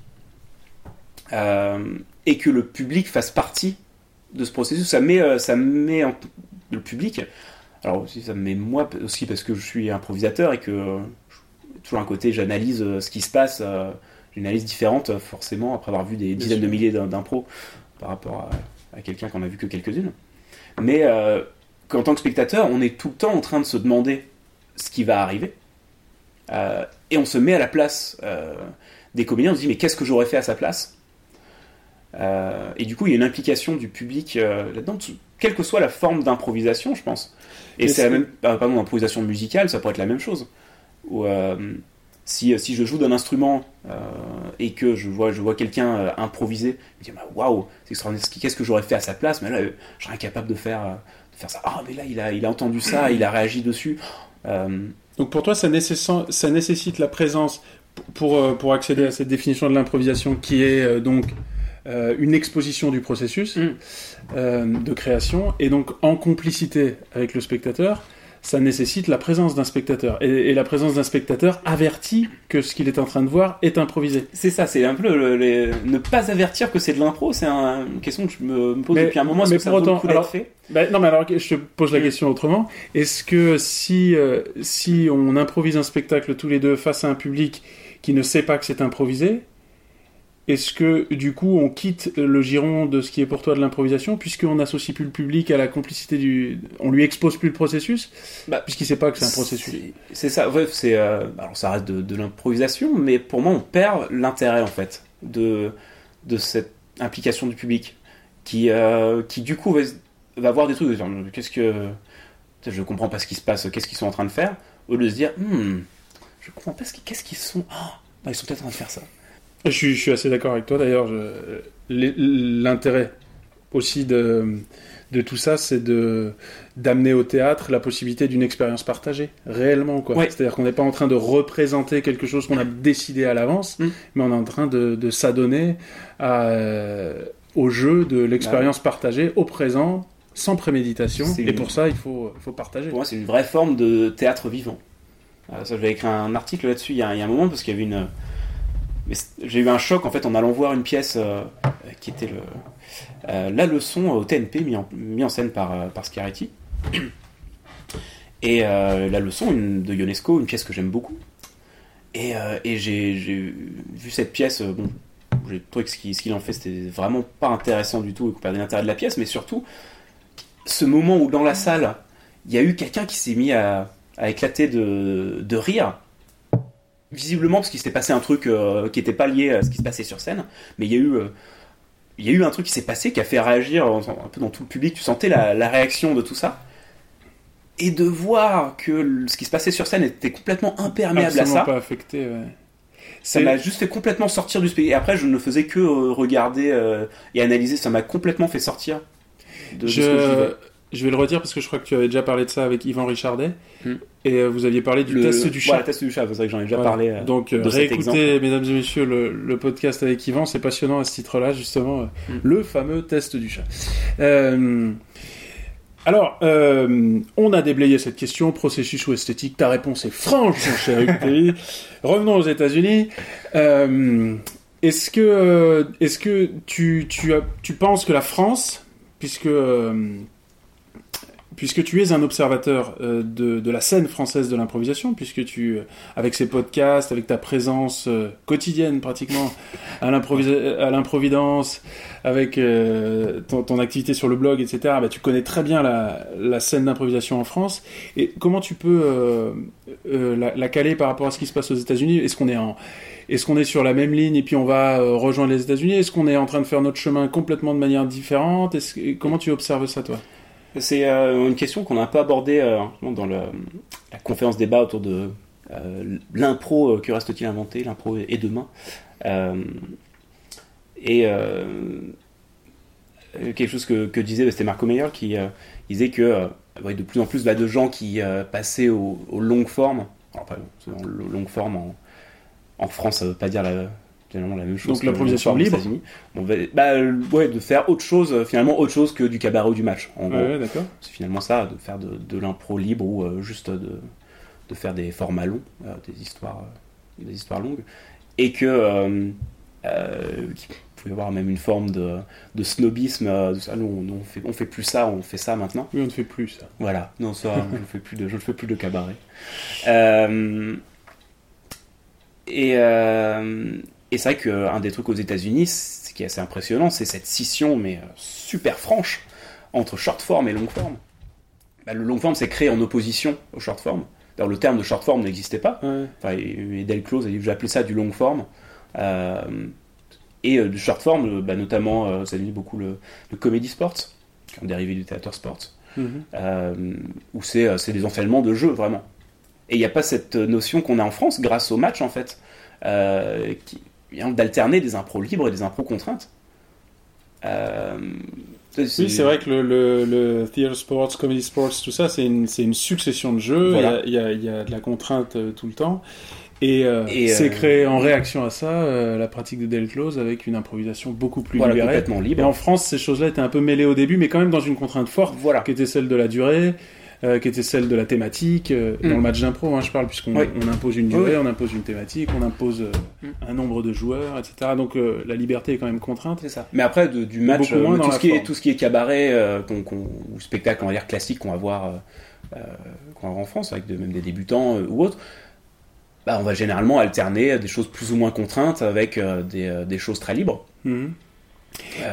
Et que le public fasse partie de ce processus, ça met le public. Alors aussi, ça me met moi aussi parce que je suis improvisateur et que toujours un côté, j'analyse ce qui se passe, une analyse différente forcément après avoir vu des dizaines de milliers d'impro par rapport à quelqu'un qu'on a vu que quelques-unes. Mais qu'en tant que spectateur, on est tout le temps en train de se demander ce qui va arriver et on se met à la place des comédiens. On se dit mais qu'est-ce que j'aurais fait à sa place? Et du coup, il y a une implication du public là-dedans, quelle que soit la forme d'improvisation, je pense. Et c'est la même, pardon, improvisation musicale, ça pourrait être la même chose. Ou si je joue d'un instrument et que je vois quelqu'un improviser, je me dis waouh, c'est extraordinaire. Qu'est-ce que j'aurais fait à sa place ? Mais là, je serais incapable de faire ça. Ah, mais là, il a entendu ça, il a réagi dessus. Donc pour toi, ça nécessite la présence pour accéder à cette définition de l'improvisation qui est donc une exposition du processus de création, et donc en complicité avec le spectateur, ça nécessite la présence d'un spectateur, et la présence d'un spectateur averti que ce qu'il est en train de voir est improvisé. C'est ça, c'est un peu ne pas avertir que c'est de l'impro, c'est une question que je me pose depuis un moment. Est-ce que ça vaut le coup d'être fait ? Non, mais alors je te pose la question autrement. Est-ce que si on improvise un spectacle tous les deux face à un public qui ne sait pas que c'est improvisé, est-ce que, du coup, on quitte le giron de ce qui est pour toi de l'improvisation, puisqu'on n'associe plus le public à la complicité on lui expose plus le processus, puisqu'il ne sait pas que c'est un processus. C'est ça, ouais, alors ça reste de l'improvisation, mais pour moi, on perd l'intérêt, en fait, de cette implication du public, qui du coup, va voir des trucs, genre, je ne comprends pas ce qui se passe, qu'est-ce qu'ils sont en train de faire, au lieu de se dire, je ne comprends pas qu'est-ce qu'ils sont... ils sont peut-être en train de faire ça. Je suis assez d'accord avec toi, d'ailleurs, l'intérêt aussi de tout ça, c'est d'amener au théâtre la possibilité d'une expérience partagée, réellement, quoi. Ouais. C'est-à-dire qu'on n'est pas en train de représenter quelque chose qu'on a décidé à l'avance, mais on est en train de s'adonner au jeu de l'expérience partagée au présent, sans préméditation, et pour ça, il faut partager. Pour moi, c'est une vraie forme de théâtre vivant. Je vais écrire un article là-dessus il y a un moment, parce qu'il y avait Mais j'ai eu un choc en fait en allant voir une pièce qui était la leçon au TNP mis en scène par Scarretti, et la leçon de Ionesco, une pièce que j'aime beaucoup, et j'ai vu cette pièce, j'ai trouvé que ce qu'il en fait c'était vraiment pas intéressant du tout et qu'on perdait l'intérêt de la pièce, mais surtout ce moment où dans la salle il y a eu quelqu'un qui s'est mis à éclater de rire, visiblement parce qu'il s'était passé un truc qui n'était pas lié à ce qui se passait sur scène, mais il y a eu un truc qui s'est passé qui a fait réagir un peu dans tout le public, tu sentais la réaction de tout ça, et de voir que ce qui se passait sur scène était complètement imperméable absolument à ça, pas affecté, ça m'a juste fait complètement sortir du spectacle, et après je ne faisais que regarder et analyser, ça m'a complètement fait sortir de ce que je vivais. Je vais le redire parce que je crois que tu avais déjà parlé de ça avec Yvan Richardet, et vous aviez parlé du test du chat. Le test du chat, c'est vrai que j'en ai déjà parlé. Donc réécoutez, mesdames et messieurs, le podcast avec Yvan, c'est passionnant à ce titre-là, justement, le fameux test du chat. On a déblayé cette question, processus ou esthétique, ta réponse est franche, mon cher Hugh Tebby. Revenons aux États-Unis. Est-ce que tu penses que la France, puisque puisque tu es un observateur de la scène française de l'improvisation, puisque tu, avec ces podcasts, avec ta présence quotidienne pratiquement à l'Improvidence, avec ton activité sur le blog, etc., bah, tu connais très bien la scène d'improvisation en France. Et comment tu peux la caler par rapport à ce qui se passe aux États-Unis ? Est-ce qu'on est sur la même ligne et puis on va rejoindre les États-Unis ? Est-ce qu'on est en train de faire notre chemin complètement de manière différente ? Comment tu observes ça, toi ? C'est une question qu'on n'a pas abordée dans la conférence débat autour de l'impro, que reste-t-il inventé ? L'impro est demain. Quelque chose que disait, c'était Marco Meyer, qui disait que de plus en plus de gens qui passaient aux longues formes, alors pas longues formes en France, ça ne veut pas dire finalement la même chose. Donc l'improvisation libre. De faire autre chose, finalement autre chose que du cabaret ou du match. En gros, d'accord. C'est finalement ça, de faire de l'impro libre ou juste de faire des formats longs, des histoires longues, et que il peut y avoir même une forme de snobisme. On fait plus ça, on fait ça maintenant. Oui, on ne fait plus ça. Voilà. Non, ça, je ne fais plus de cabaret. Et c'est vrai qu'un des trucs aux États-Unis, ce qui est assez impressionnant, c'est cette scission, mais super franche, entre short form et long form. Bah, le long form, c'est créé en opposition au short form. Alors, le terme de short form n'existait pas. Ouais. Enfin, et Del Close, j'appelais ça du long form. Et du short form, notamment, ça dit beaucoup le comedy sports, qui est un dérivé du théâtre sports, où c'est des enseignements de jeu, vraiment. Et il n'y a pas cette notion qu'on a en France, grâce au match, en fait, d'alterner des impros libres et des impros contraintes. Oui, c'est vrai que le theater sports, comedy sports, tout ça, c'est une succession de jeux. Voilà. Il y a de la contrainte tout le temps. Et c'est créé en réaction à ça, la pratique de Del Close avec une improvisation beaucoup plus libérée. Complètement libre. Et en France, ces choses-là étaient un peu mêlées au début, mais quand même dans une contrainte forte, qui était celle de la durée, qui était celle de la thématique, dans le match d'impro, je parle, puisqu'on on impose une durée, on impose une thématique, on impose un nombre de joueurs, etc. Donc la liberté est quand même contrainte. C'est ça. Mais après, du match, tout ce qui est cabaret ou spectacle, on va dire classique, qu'on va voir en France, avec même des débutants ou autres, on va généralement alterner des choses plus ou moins contraintes avec des choses très libres.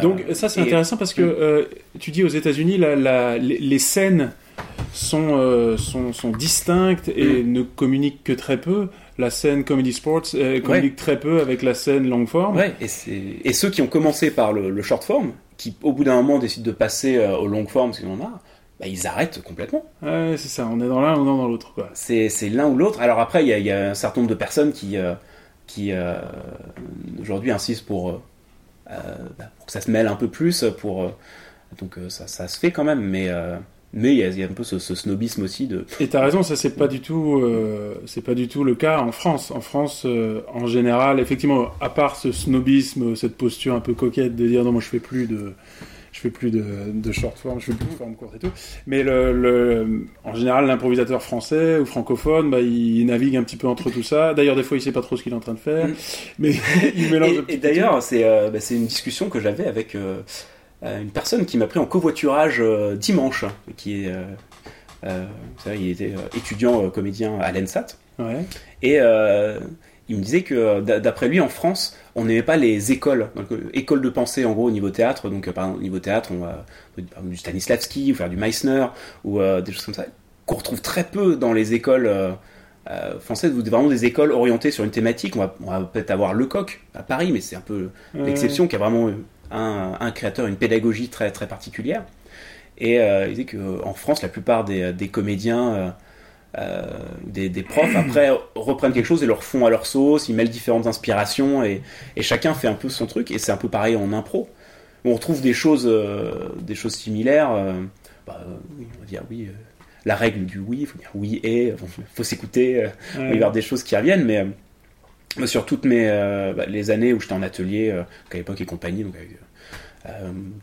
Donc ça c'est intéressant parce que tu dis aux États-Unis les scènes sont distinctes et ne communiquent que très peu. La scène comedy sports communique très peu avec la scène long form. Et ceux qui ont commencé par le short form, qui au bout d'un moment décident de passer au long form parce qu'ils en ont marre, ils arrêtent complètement. Ouais, c'est ça, on est dans l'un ou dans l'autre, quoi. C'est l'un ou l'autre. Alors après, il y a un certain nombre de personnes qui aujourd'hui insistent pour que ça se mêle un peu plus. Ça se fait quand même, mais il y a un peu ce snobisme aussi de. Et t'as raison, ça c'est pas du tout le cas en France. En France, en général, effectivement, à part ce snobisme, cette posture un peu coquette de dire non, moi je fais plus de short form, je fais plus de forme courte et tout. Mais en général, l'improvisateur français ou francophone, il navigue un petit peu entre tout ça. D'ailleurs, des fois, il ne sait pas trop ce qu'il est en train de faire. Mais il mélange un petit peu. Et d'ailleurs, c'est une discussion que j'avais avec une personne qui m'a pris en covoiturage dimanche, qui est, il était étudiant comédien à l'ENSAT. Ouais. Et il me disait que, d'après lui, en France, on n'aimait pas les écoles, donc, écoles de pensée en gros au niveau théâtre. Donc par exemple, au niveau théâtre, on va du Stanislavski ou faire du Meissner ou des choses comme ça qu'on retrouve très peu dans les écoles françaises, ou vraiment des écoles orientées sur une thématique. On va peut-être avoir Lecoq à Paris, mais c'est un peu l'exception, qui a vraiment un créateur, une pédagogie très très particulière. Et il disait que en France, la plupart des comédiens des profs après reprennent quelque chose et le refont à leur sauce, ils mêlent différentes inspirations et chacun fait un peu son truc. Et c'est un peu pareil en impro, on retrouve des choses similaires. On va dire la règle du oui, il faut dire oui et faut s'écouter, il va y avoir des choses qui reviennent. Mais sur toutes mes les années où j'étais en atelier, à l'époque et compagnie, donc avec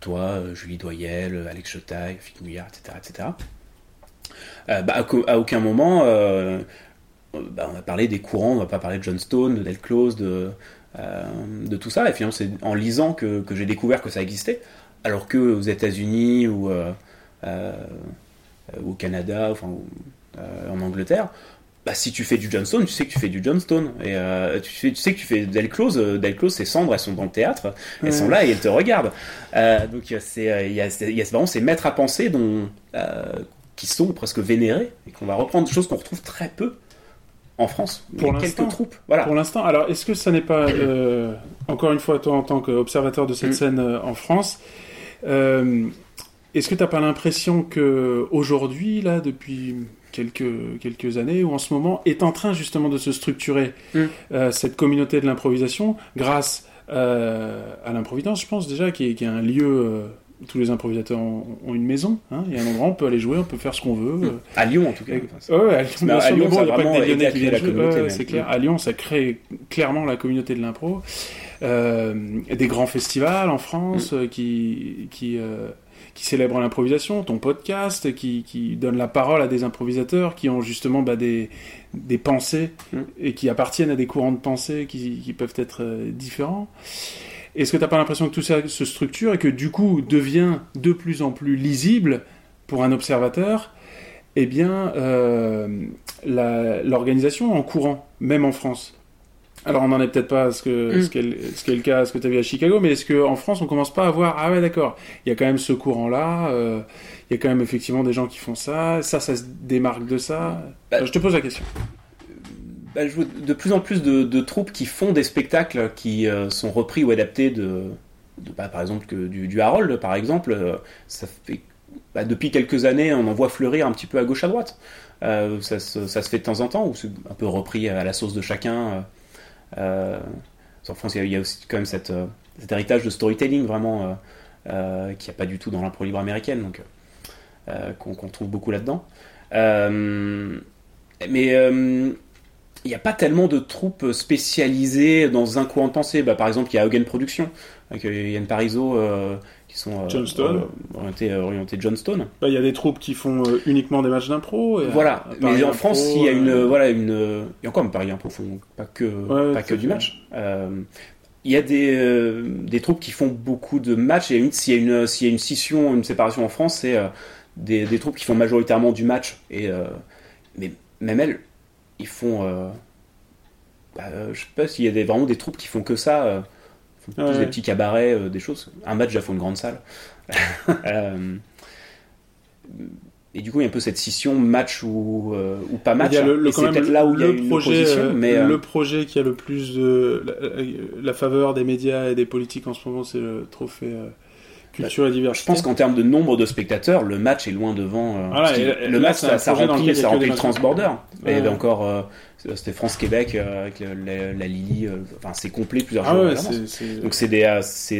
toi, Julie Doyel, Alex Chotail, Philippe Mouillard, etc. À aucun moment on va parler des courants, on va pas parler de Johnstone, de Del Close, de tout ça. Et finalement, c'est en lisant que j'ai découvert que ça existait, alors que aux États-Unis ou au Canada, enfin, en Angleterre, bah, si tu fais du Johnstone, tu sais que tu fais du Johnstone. Et tu sais que tu fais Del Close. Del Close, ses cendres, elles sont dans le théâtre. Elles sont là et elles te regardent. Donc, il y a vraiment ces maîtres à penser dont, qui sont presque vénérés et qu'on va reprendre, des choses qu'on retrouve très peu en France. Pour l'instant, quelques troupes. Voilà. Pour l'instant. Alors, est-ce que ça n'est pas, encore une fois, toi, en tant qu'observateur de cette scène en France, est-ce que tu n'as pas l'impression qu'aujourd'hui, là, depuis... Quelques années, où en ce moment est en train justement de se structurer cette communauté de l'improvisation grâce à l'Improvidence, je pense déjà, qui est un lieu... tous les improvisateurs ont une maison, hein. Il y a un endroit, on peut aller jouer, on peut faire ce qu'on veut. À Lyon, en tout cas. À Lyon, bien sûr, à Lyon, bon, ça a vraiment aidé à créer la communauté. C'est clair. À Lyon, ça crée clairement la communauté de l'impro. Des grands festivals en France qui célèbrent l'improvisation, ton podcast, qui donne la parole à des improvisateurs qui ont justement des pensées et qui appartiennent à des courants de pensée qui peuvent être différents. Est-ce que tu n'as pas l'impression que tout ça se structure et que du coup devient de plus en plus lisible pour un observateur, eh bien, l'organisation en courant, même en France ? Alors on n'en est peut-être pas à ce qu'est le cas, à ce que tu as vu à Chicago, mais est-ce qu'en France on commence pas à voir, ah ouais d'accord, il y a quand même ce courant-là, il y a quand même effectivement des gens qui font ça, ça se démarque de ça. Je te pose la question. Je vois de plus en plus de troupes qui font des spectacles qui sont repris ou adaptés de par exemple du Harold par exemple, ça fait depuis quelques années on en voit fleurir un petit peu à gauche à droite, ça se fait de temps en temps, ou c'est un peu repris à la sauce de chacun. En France il y a aussi quand même cet héritage de storytelling vraiment qu'il n'y a pas du tout dans l'impro libre américaine, donc qu'on trouve beaucoup là-dedans, mais il n'y a pas tellement de troupes spécialisées dans un courant de pensée. Par exemple, il y a Hogan Productions, avec Yann Parizeau, qui sont orientés Johnstone. Il y a des troupes qui font uniquement des matchs d'impro. Voilà, mais en France, il y a une... Et encore, Paris Impro, pas que du match. Il y a des troupes qui font beaucoup de matchs. S'il y a une scission, une séparation en France, c'est des troupes qui font majoritairement du match. Mais même elles... Ils font. Je sais pas s'il y a vraiment des troupes qui font que ça. Font plus des petits cabarets, des choses. Un match, il faut une grande salle. Et du coup, il y a un peu cette scission match ou pas match. C'est peut-être là où il y a une opposition. Mais le projet qui a le plus de la faveur des médias et des politiques en ce moment, c'est le trophée. Culture et diversité. Je pense qu'en termes de nombre de spectateurs, le match est loin devant. Le match, ça remplit le transborder. Ouais. Et il y avait encore, c'était France-Québec avec la Lili. Enfin, c'est complet plusieurs jours. Ouais, donc c'est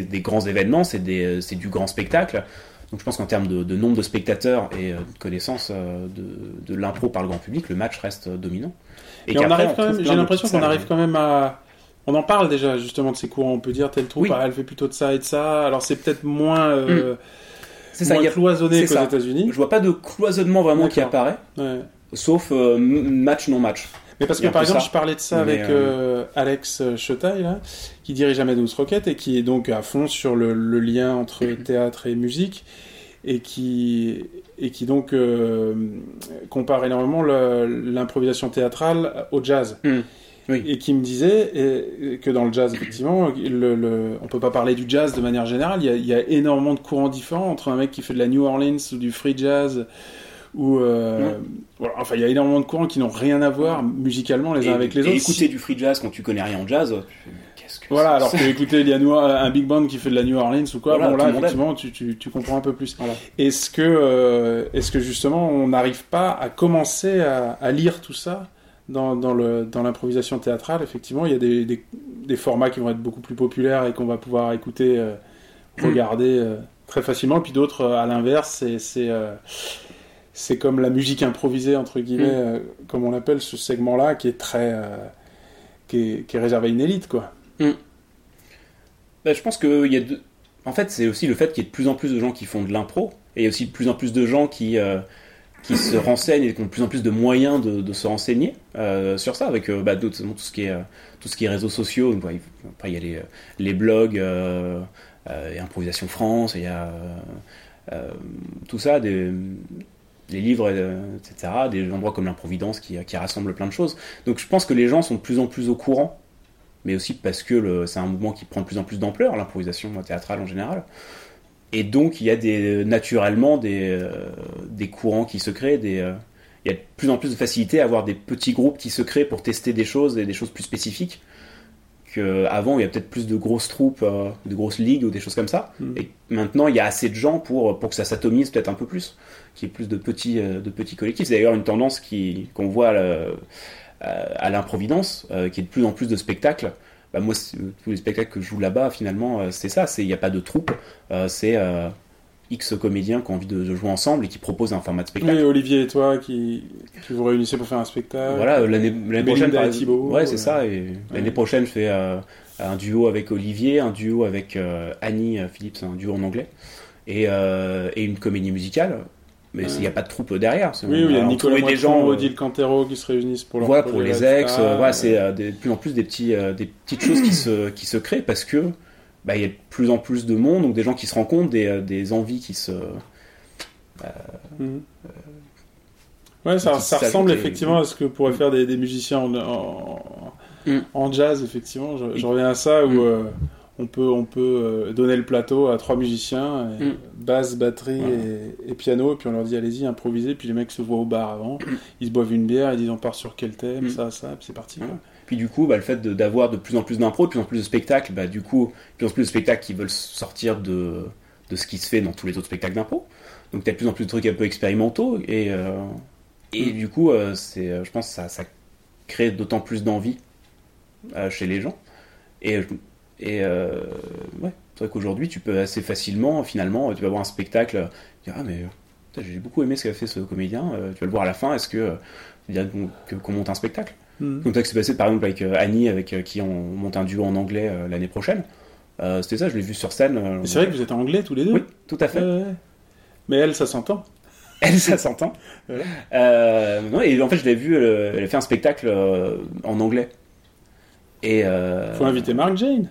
des grands événements, c'est du grand spectacle. Donc je pense qu'en termes de nombre de spectateurs et de connaissance de l'impro par le grand public, le match reste dominant. Et on arrive quand même. J'ai l'impression qu'on arrive quand même à. On en parle déjà justement de ces courants, on peut dire telle troupe, elle fait plutôt de ça et de ça, alors c'est peut-être moins, cloisonné qu'aux États-Unis. Je vois pas de cloisonnement vraiment qui apparaît, sauf match non match. Mais parce que par exemple, je parlais de ça avec Alex Chotail, là, qui dirige à 12 Roquettes et qui est donc à fond sur le lien entre théâtre et musique. Et qui donc compare énormément l'improvisation théâtrale au jazz. Oui. Et qui me disait que dans le jazz, effectivement, on peut pas parler du jazz de manière générale. Il y a énormément de courants différents entre un mec qui fait de la New Orleans ou du free jazz, ou il y a énormément de courants qui n'ont rien à voir musicalement les uns avec les autres. Écouter du free jazz quand tu connais rien en jazz, qu'est-ce que c'est alors que écouter un big band qui fait de la New Orleans ou quoi, là effectivement tu comprends un peu plus. Voilà. Est-ce que justement on n'arrive pas à commencer à lire tout ça? Dans l'improvisation théâtrale, effectivement, il y a des formats qui vont être beaucoup plus populaires et qu'on va pouvoir écouter, regarder très facilement. Puis d'autres, à l'inverse, c'est comme la musique improvisée, entre guillemets, comme on l'appelle, ce segment-là, qui est très... qui est réservé à une élite, quoi. Je pense que en fait, c'est aussi le fait qu'il y ait de plus en plus de gens qui font de l'impro, et il y a aussi de plus en plus de gens qui se renseignent et qui ont de plus en plus de moyens de se renseigner sur ça, avec tout ce qui est réseaux sociaux. Donc, après, il y a les blogs, et Improvisation France, il y a tout ça, les livres, etc., des endroits comme l'Improvidence qui rassemblent plein de choses. Donc je pense que les gens sont de plus en plus au courant, mais aussi parce que c'est un mouvement qui prend de plus en plus d'ampleur, l'improvisation théâtrale en général. Et donc il y a naturellement des courants qui se créent, il y a de plus en plus de facilité à avoir des petits groupes qui se créent pour tester des choses, et des choses plus spécifiques. Avant, il y a peut-être plus de grosses troupes, de grosses ligues ou des choses comme ça. Mmh. Et maintenant, il y a assez de gens pour que ça s'atomise peut-être un peu plus, qu'il y ait plus de petits collectifs. C'est d'ailleurs une tendance qu'on voit à l'Improvidence, qui est de plus en plus de spectacles. Bah, moi, tous les spectacles que je joue là-bas, finalement, c'est ça. Il n'y a pas de troupe, c'est X comédiens qui ont envie de jouer ensemble et qui proposent un format de spectacle. Oui, Olivier et toi qui vous réunissez pour faire un spectacle. Voilà, l'année prochaine, par exemple. Ouais, c'est ça. Et l'année prochaine, je fais un duo avec Olivier, un duo avec Annie Phillips, un duo en anglais, et une comédie musicale. Mais il n'y a pas de troupe derrière. Oui, il y a Nicolas Moichon, Odile Cantero qui se réunissent pour leur projet. Voilà, pour les ex. Voilà, c'est de plus en plus des petites choses qui se créent parce que il y a de plus en plus de monde, donc des gens qui se rencontrent, des envies qui se... ouais, ça ressemble effectivement à ce que pourraient faire des musiciens en jazz, effectivement. Je reviens à ça, où on peut donner le plateau à trois musiciens, basse, batterie et piano, et puis on leur dit allez-y, improvisez, puis les mecs se voient au bar avant, ils se boivent une bière, ils disent on part sur quel thème, ça, puis c'est parti, quoi. Puis du coup, le fait d'avoir de plus en plus d'impro, de plus en plus de spectacles, de plus en plus de spectacles qui veulent sortir de ce qui se fait dans tous les autres spectacles d'impro. Donc t'as de plus en plus de trucs un peu expérimentaux et du coup, je pense que ça crée d'autant plus d'envie chez les gens. Et ouais, c'est vrai qu'aujourd'hui, tu peux assez facilement, finalement, tu vas voir un spectacle, tu dis ah mais j'ai beaucoup aimé ce qu'a fait ce comédien, tu vas le voir à la fin, est-ce que tu dirais qu'on monte un spectacle? Comme ça que c'est passé par exemple avec Annie, avec qui on monte un duo en anglais l'année prochaine. C'était ça, je l'ai vu sur scène. C'est vrai que vous êtes en anglais tous les deux. Oui, tout à fait. Mais elle, ça s'entend. Voilà. Non, et en fait, je l'ai vu, elle a fait un spectacle en anglais. Et faut inviter Mark Jane.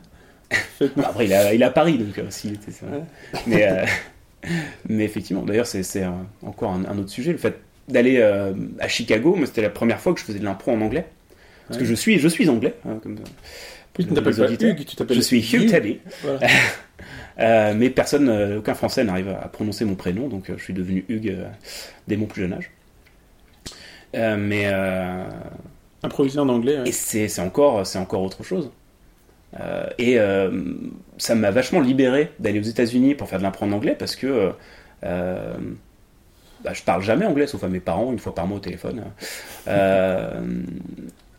Après, il est à Paris, donc s'il était ça. Mais effectivement, d'ailleurs, c'est encore un autre sujet, le fait d'aller à Chicago. Mais c'était la première fois que je faisais de l'impro en anglais parce que je suis anglais, comme tu t'appelles pas Hugh, tu t'appelles... Je suis Hugh Tebby, voilà. Mais aucun français n'arrive à prononcer mon prénom, donc je suis devenu Hugh dès mon plus jeune âge, mais improviser en anglais, ouais. Et c'est encore autre chose, et ça m'a vachement libéré d'aller aux États-Unis pour faire de l'impro en anglais parce que je parle jamais anglais, sauf à mes parents, une fois par mois au téléphone.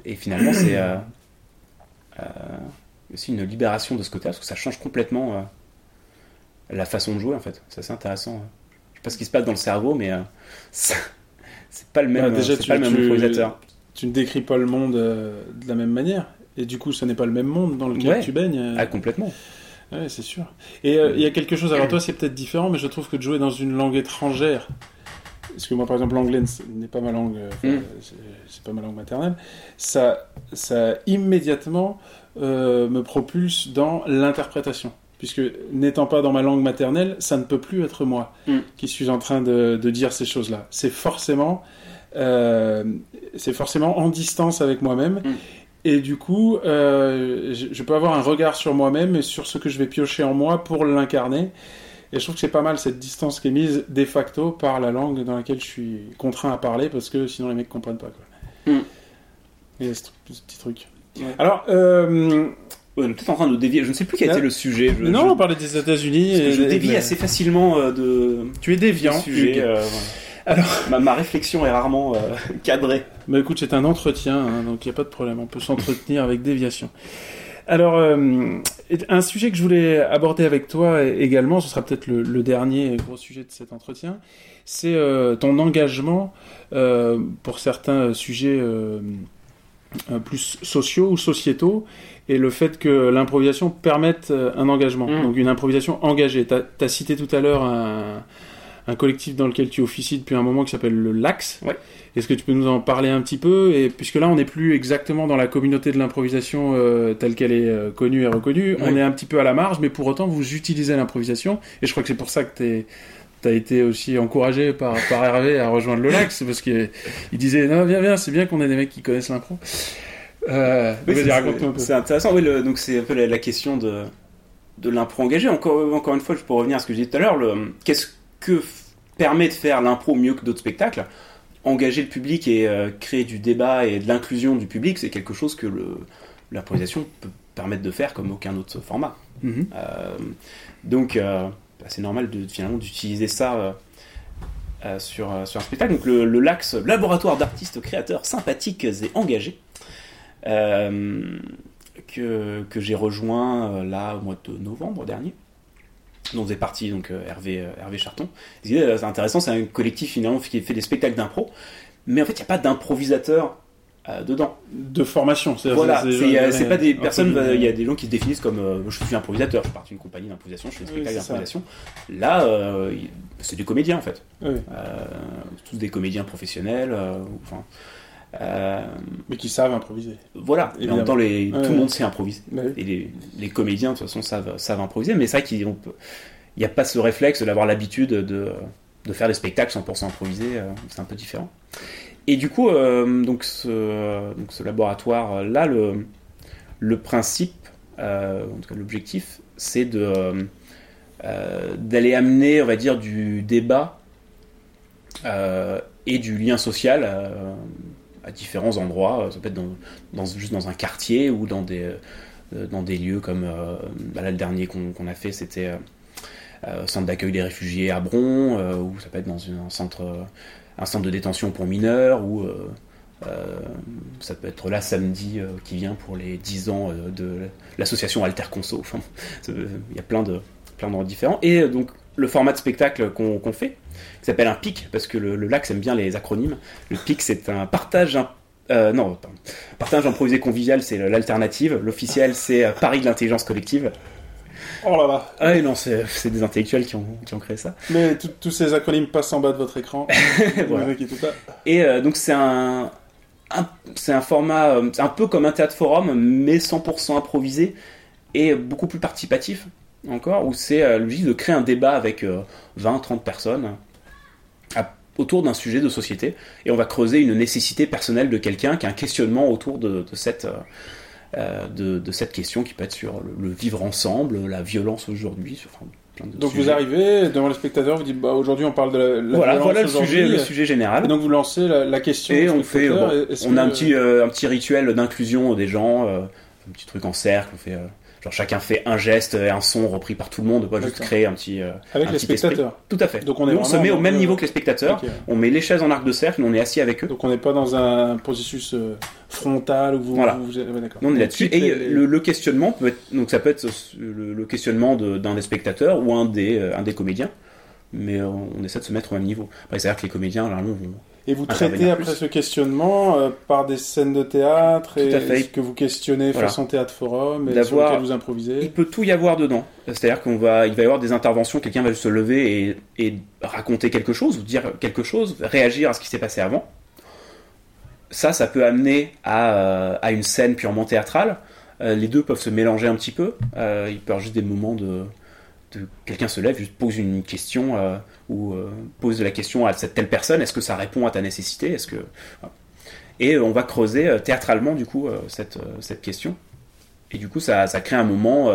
Et finalement, c'est aussi une libération de ce côté-là, parce que ça change complètement la façon de jouer, en fait. C'est assez intéressant. Je sais pas ce qui se passe dans le cerveau, mais c'est pas le même, déjà, c'est pas le même improvisateur. Tu ne décris pas le monde de la même manière, et du coup, ce n'est pas le même monde dans lequel tu baignes. Ah, complètement. Ouais, c'est sûr. Et il y a quelque chose, alors toi, c'est peut-être différent, mais je trouve que de jouer dans une langue étrangère... Parce que moi, par exemple, l'anglais n'est pas ma langue, c'est pas ma langue maternelle. Ça immédiatement me propulse dans l'interprétation, puisque n'étant pas dans ma langue maternelle, ça ne peut plus être moi qui suis en train de dire ces choses-là. C'est forcément en distance avec moi-même. Et du coup, je peux avoir un regard sur moi-même et sur ce que je vais piocher en moi pour l'incarner. Et je trouve que c'est pas mal cette distance qui est mise de facto par la langue dans laquelle je suis contraint à parler, parce que sinon les mecs comprennent pas, quoi. Et ce petit truc. Ouais. Alors, on est peut-être en train de dévier. Je ne sais plus quel était le sujet. On parlait des États-Unis. Et je dévie assez facilement de. Tu es déviant. Sujet. Alors, ma réflexion est rarement cadrée. Bah écoute, c'est un entretien, donc il n'y a pas de problème. On peut s'entretenir avec déviation. Alors, un sujet que je voulais aborder avec toi également, ce sera peut-être le dernier gros sujet de cet entretien, c'est ton engagement pour certains sujets plus sociaux ou sociétaux, et le fait que l'improvisation permette un engagement, donc une improvisation engagée. T'as cité tout à l'heure un collectif dans lequel tu officies depuis un moment qui s'appelle le LAX. Ouais. Est-ce que tu peux nous en parler un petit peu ? Et puisque là, on n'est plus exactement dans la communauté de l'improvisation telle qu'elle est connue et reconnue, on est un petit peu à la marge, mais pour autant, vous utilisez l'improvisation. Et je crois que c'est pour ça que tu t'as été aussi encouragé par Hervé à rejoindre le LAX, parce qu'il disait non, viens, c'est bien qu'on ait des mecs qui connaissent l'impro. Oui, raconte-nous un peu. C'est intéressant, oui, donc c'est un peu la question de l'impro engagé. Encore une fois, je peux revenir à ce que je disais tout à l'heure, qu'est-ce que permet de faire l'impro mieux que d'autres spectacles? Engager le public et créer du débat et de l'inclusion du public, c'est quelque chose que l'improvisation peut permettre de faire comme aucun autre format. Mm-hmm. Donc, c'est normal finalement d'utiliser ça sur un spectacle. Donc le LAX, laboratoire d'artistes créateurs sympathiques et engagés, que j'ai rejoint là au mois de novembre dernier, dont faisait partie donc Hervé Charton. C'est intéressant, c'est un collectif finalement qui fait des spectacles d'impro, mais en fait il n'y a pas d'improvisateur dedans. De formation, c'est-à-dire voilà, c'est pas des personnes, il y a des gens qui se définissent comme je suis improvisateur, je suis parti d'une compagnie d'improvisation, je fais des spectacles d'improvisation. Ça. Là, c'est des comédiens en fait, tous des comédiens professionnels, mais qui savent improviser. Voilà, et en même temps, tout le monde sait improviser. Ouais. Et les comédiens, de toute façon, savent improviser, mais c'est vrai qu'il n'y a pas ce réflexe d'avoir l'habitude de faire des spectacles 100% improvisés, c'est un peu différent. Et du coup, donc ce laboratoire-là, le principe, en tout cas l'objectif, c'est d'aller amener, on va dire, du débat et du lien social à différents endroits. Ça peut être juste dans un quartier ou dans des lieux comme... le dernier qu'on a fait, c'était centre d'accueil des réfugiés à Bron, ou ça peut être dans un centre de détention pour mineurs, ou ça peut être là samedi qui vient pour les 10 ans de l'association Alter Conso. Enfin, il y a plein d'endroits différents. Et donc, le format de spectacle qu'on fait, qui s'appelle un PIC, parce que le LAX aime bien les acronymes. Le PIC, c'est un partage improvisé convivial, c'est l'alternative. L'officiel, c'est Paris de l'intelligence collective. Oh là là. Ah, et non, c'est des intellectuels qui ont créé ça. Mais tous ces acronymes passent en bas de votre écran. Voilà. Et donc c'est un format un peu comme un théâtre forum, mais 100% improvisé et beaucoup plus participatif encore, où c'est l'objectif de créer un débat avec 20-30 personnes autour d'un sujet de société, et on va creuser une nécessité personnelle de quelqu'un qui a un questionnement autour de cette question, qui peut être sur le vivre ensemble, la violence aujourd'hui, sur plein de donc sujets. Vous arrivez devant les spectateurs, vous dites aujourd'hui on parle de la voilà, violence aujourd'hui. Voilà le sujet général. Et donc vous lancez la question. Et on fait, on a un petit rituel d'inclusion des gens, un petit truc en cercle, on fait... Genre chacun fait un geste et un son repris par tout le monde, pas juste créer un petit avec un les petit spectateurs. Esprit. Tout à fait. Donc on se met au même niveau que les spectateurs. Okay. On met les chaises en arc de cercle, on est assis avec eux. Donc on n'est pas dans un processus frontal où vous. Voilà. Ouais, d'accord. Non, on est là-dessus. Et le questionnement peut être, donc ça peut être le questionnement d'un des spectateurs ou un des comédiens, mais on essaie de se mettre au même niveau. Après, c'est-à-dire que les comédiens là vont. Et vous traitez après ce questionnement par des scènes de théâtre et ce que vous questionnez façon théâtre forum et sur lequel vous improvisez. Il peut tout y avoir dedans. C'est-à-dire qu'il va y avoir des interventions, quelqu'un va se lever et raconter quelque chose ou dire quelque chose, réagir à ce qui s'est passé avant. Ça peut amener à une scène purement théâtrale. Les deux peuvent se mélanger un petit peu. Il peut y avoir juste des moments de quelqu'un se lève, juste pose une question ou pose la question à cette telle personne, est-ce que ça répond à ta nécessité, est-ce que... Et on va creuser théâtralement du coup cette question, et du coup ça crée un moment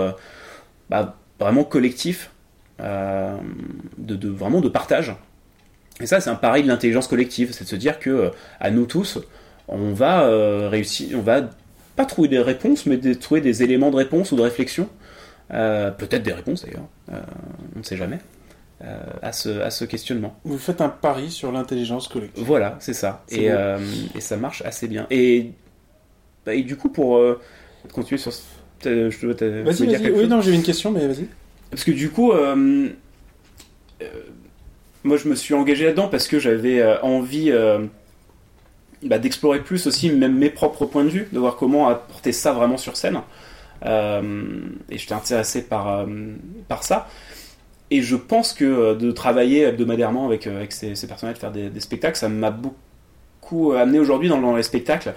vraiment collectif vraiment de partage. Et ça, c'est un pari de l'intelligence collective, c'est de se dire que à nous tous on va réussir, on va pas trouver des réponses mais trouver des éléments de réponse ou de réflexion. Peut-être des réponses d'ailleurs, on ne sait jamais, à ce questionnement. Vous faites un pari sur l'intelligence collective. Voilà, c'est ça. C'est et ça marche assez bien. Et du coup, pour continuer sur... je dois vas-y, dire vas-y. Oui, non, j'ai une question, mais vas-y. Parce que du coup, moi je me suis engagé là-dedans parce que j'avais envie d'explorer plus aussi même mes propres points de vue, de voir comment apporter ça vraiment sur scène. Et j'étais intéressé par ça, et je pense que de travailler hebdomadairement avec ces personnages, de faire des spectacles, ça m'a beaucoup amené aujourd'hui dans les spectacles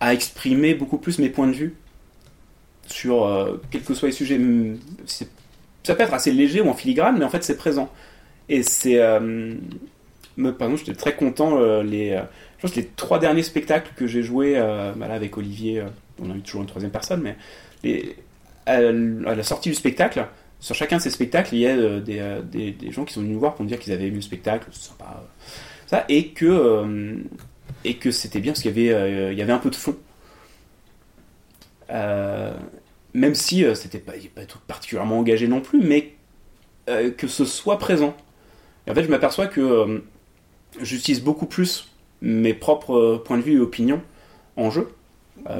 à exprimer beaucoup plus mes points de vue sur quel que soit les sujets. Ça peut être assez léger ou en filigrane, mais en fait c'est présent, Et c'est... pardon, j'étais très content. Je pense que les 3 derniers spectacles que j'ai joués avec Olivier, on a eu toujours une troisième personne, mais à la sortie du spectacle, sur chacun de ces spectacles, il y a des gens qui sont venus nous voir pour nous dire qu'ils avaient aimé le spectacle, c'est sympa, ça, et que c'était bien parce qu'il y avait un peu de fond. Même si c'était pas tout particulièrement engagé non plus, mais que ce soit présent. Et en fait, je m'aperçois que j'utilise beaucoup plus mes propres points de vue et opinions en jeu,